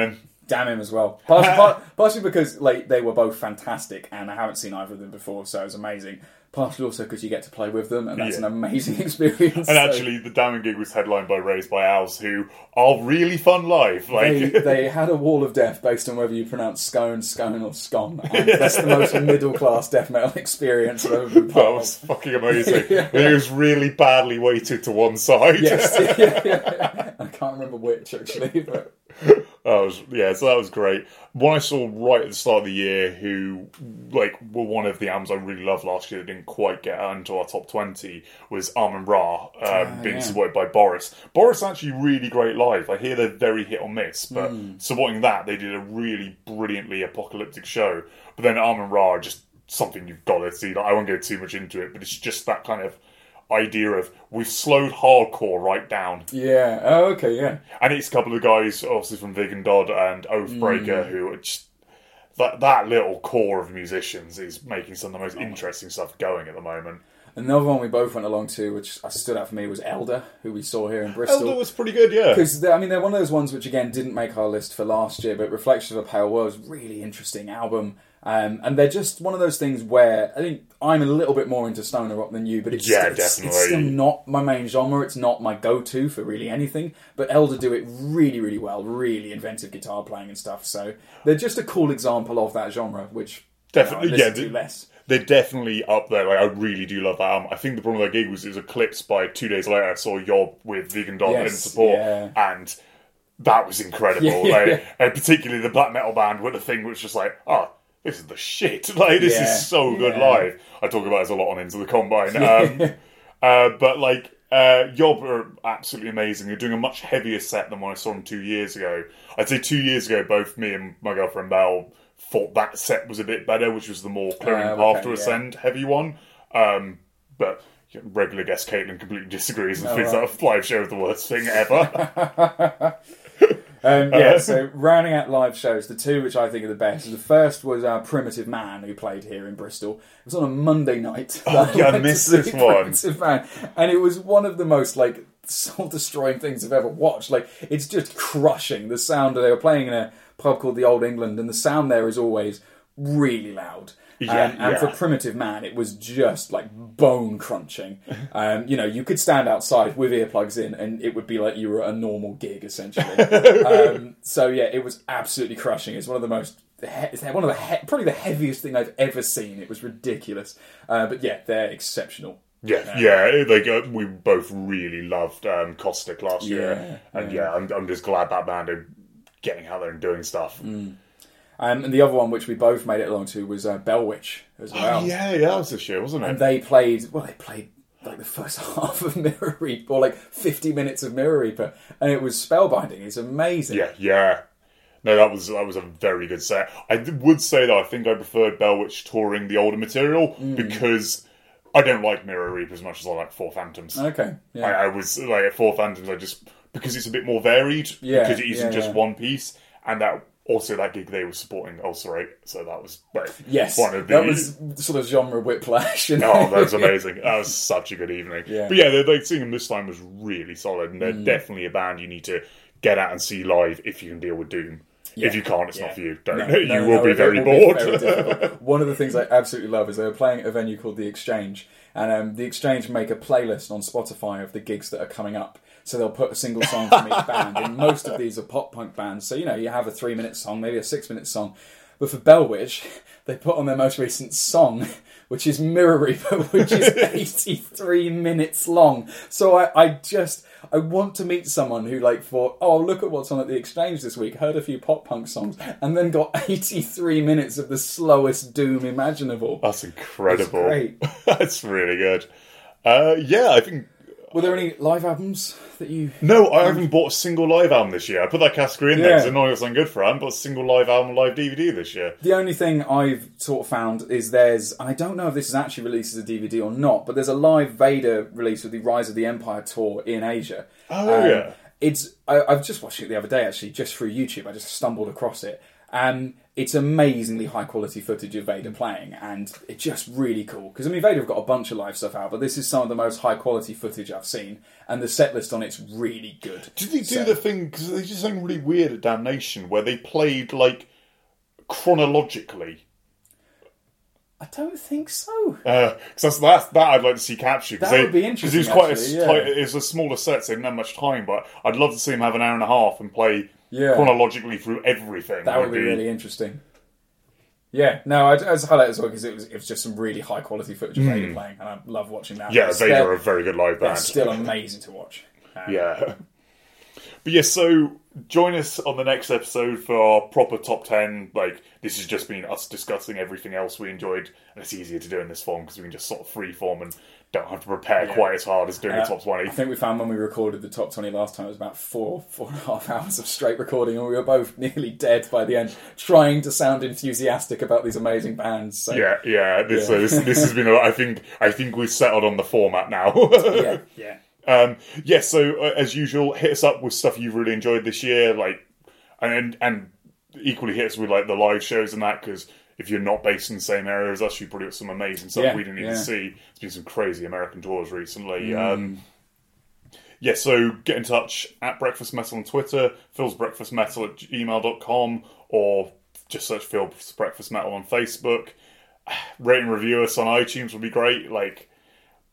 him as well. Partially because they were both fantastic, and I haven't seen either of them before, so it was amazing. Partially also because you get to play with them, and that's an amazing experience. And actually, the Damning gig was headlined by Raised by Owls, who are really fun live. They had a wall of death based on whether you pronounce scone, or scone. And that's the most middle-class death metal experience I've ever been part of. That was fucking amazing. It was really badly weighted to one side. Yes. I can't remember which, actually. But... so that was great. One I saw right at the start of the year, who were one of the albums I really loved last year that didn't quite get into our top 20, was Amun Ra, being supported by Boris. Boris actually really great live. I hear they're very hit or miss, but supporting that, they did a really brilliantly apocalyptic show. But then Amun Ra, just something you've got to see. I won't go too much into it, but it's just that kind of idea of we've slowed hardcore right down. Yeah. Oh, okay. Yeah. And it's a couple of guys, obviously from Vig and Dodd and Oathbreaker, who are just that little core of musicians is making some of the most interesting stuff going at the moment. Another one we both went along to, which stood out for me, was Elder, who we saw here in Bristol. Elder was pretty good, yeah. Because, they're one of those ones which, again, didn't make our list for last year, but Reflection of a Pale World is a really interesting album. And they're just one of those things where, I think I'm a little bit more into stoner rock than you, but it's still not my main genre, it's not my go-to for really anything, but Elder do it really, really well, really inventive guitar playing and stuff, so they're just a cool example of that genre, which definitely I listen to less. They're definitely up there. I really do love that album. I think the problem with that gig was it was eclipsed by 2 days later. I saw Yob with Vegan Dog in support, and that was incredible. And particularly the black metal band were the thing which was just this is the shit. This is so good live. I talk about this a lot on Into the Combine. But Yob are absolutely amazing. They're doing a much heavier set than when I saw them 2 years ago. I'd say 2 years ago, both me and my girlfriend Belle thought that set was a bit better, which was the more clearing path to ascend heavy one. But regular guest Caitlin completely disagrees and thinks that a live show is the worst thing ever. So rounding out live shows, the two which I think are the best. The first was our Primitive Man, who played here in Bristol. It was on a Monday night. I missed this one. Primitive Man. And it was one of the most, like, soul-destroying things I've ever watched. Like, it's just crushing. The sound, they were playing in a pub called the Old England, and the sound there is always really loud. For Primitive Man, it was just, like, bone-crunching. You know, you could stand outside with earplugs in, and it would be like you were at a normal gig, essentially. It was absolutely crushing. It's one of the most... probably the heaviest thing I've ever seen. It was ridiculous. They're exceptional. We both really loved Caustic last year. I'm just glad that band are getting out there and doing stuff. Mm. And the other one, which we both made it along to, was Bellwitch as well. That was this year, wasn't it? And they played, like the first half of Mirror Reaper, or like 50 minutes of Mirror Reaper, and it was spellbinding. It's amazing. Yeah. No, that was a very good set. I would say that I think I preferred Bellwitch touring the older material because I don't like Mirror Reaper as much as I like Four Phantoms. Okay, yeah. I was like at Four Phantoms, because it's a bit more varied, because it isn't just one piece, and that. Also, that gig they were supporting Ulcerate, so that was one of the... that was sort of genre whiplash. That was amazing. That was such a good evening. Yeah. But seeing them this time was really solid, and they're definitely a band you need to get out and see live if you can deal with doom. Yeah. If you can't, it's not for you. You'll be very bored. One of the things I absolutely love is they were playing at a venue called The Exchange, and The Exchange make a playlist on Spotify of the gigs that are coming up. So they'll put a single song from each band, and most of these are pop punk bands. So, you have a 3-minute song, maybe a 6-minute song. But for Bellwitch, they put on their most recent song, which is Mirror Reaper, which is 83 minutes long. So I want to meet someone who thought, oh, look at what's on at the Exchange this week, heard a few pop punk songs, and then got 83 minutes of the slowest doom imaginable. That's incredible. That's great. That's really good. I think... Were there any live albums that you... No, I haven't bought a single live album this year. I put that category in there because I know it's not good for it. I haven't bought a single live album or live DVD this year. The only thing I've sort of found is there's... And I don't know if this is actually released as a DVD or not, but there's a live Vader release with the Rise of the Empire tour in Asia. I was just watching it the other day, actually, just through YouTube. I just stumbled across it. It's amazingly high-quality footage of Vader playing, and it's just really cool. Because, Vader have got a bunch of live stuff out, but this is some of the most high-quality footage I've seen, and the set list on it's really good. Did they do the thing, because they did something really weird at Damnation, where they played, chronologically? I don't think so. Because that I'd like to see captured. That would be interesting, because it's a smaller set, so they didn't have much time, but I'd love to see them have an hour and a half and play... Yeah. Chronologically through everything. That would be really interesting. Yeah, no, I was highlighted as well because it was just some really high quality footage of Vader playing, and I love watching that. Yeah, Vader are a very good live band. It's still amazing to watch. So join us on the next episode for our proper top 10. This has just been us discussing everything else we enjoyed, and it's easier to do in this form because we can just sort of free form and don't have to prepare quite as hard as doing the top 20. I think we found when we recorded the top 20 last time, it was about 4.5 hours of straight recording, and we were both nearly dead by the end, trying to sound enthusiastic about these amazing bands. So. This has been. I think we've settled on the format now. So as usual, hit us up with stuff you've really enjoyed this year, and equally hit us with the live shows and that, because. If you're not based in the same area as us, you've probably got some amazing stuff we didn't even see. There's been some crazy American tours recently. So get in touch at Breakfast Metal on Twitter, Phil's Breakfast Metal at gmail.com, or just search Phil's Breakfast Metal on Facebook. Rate and review us on iTunes would be great.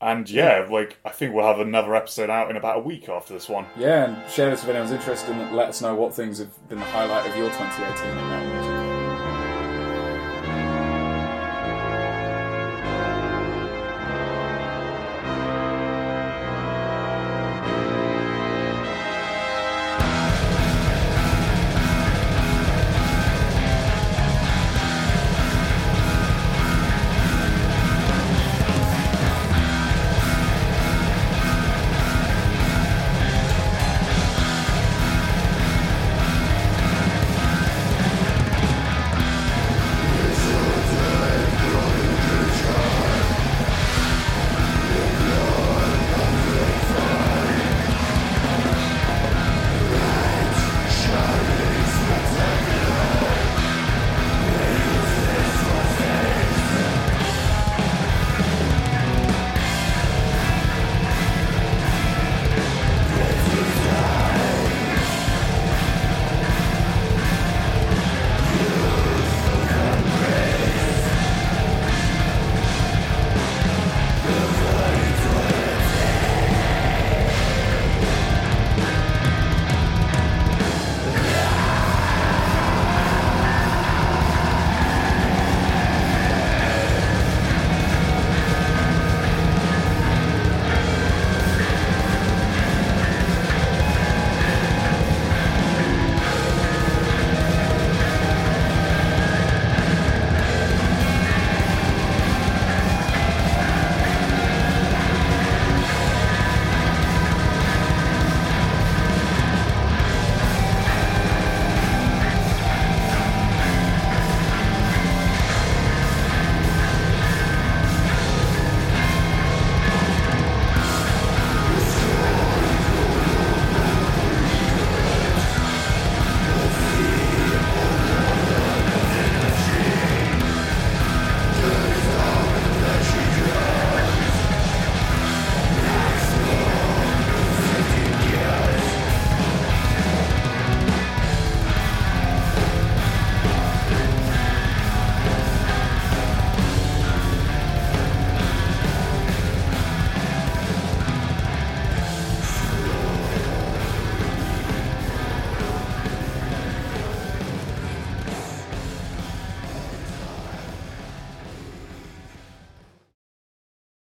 I think we'll have another episode out in about a week after this one. Yeah, and share this if anyone's interested, and let us know what things have been the highlight of your 2018.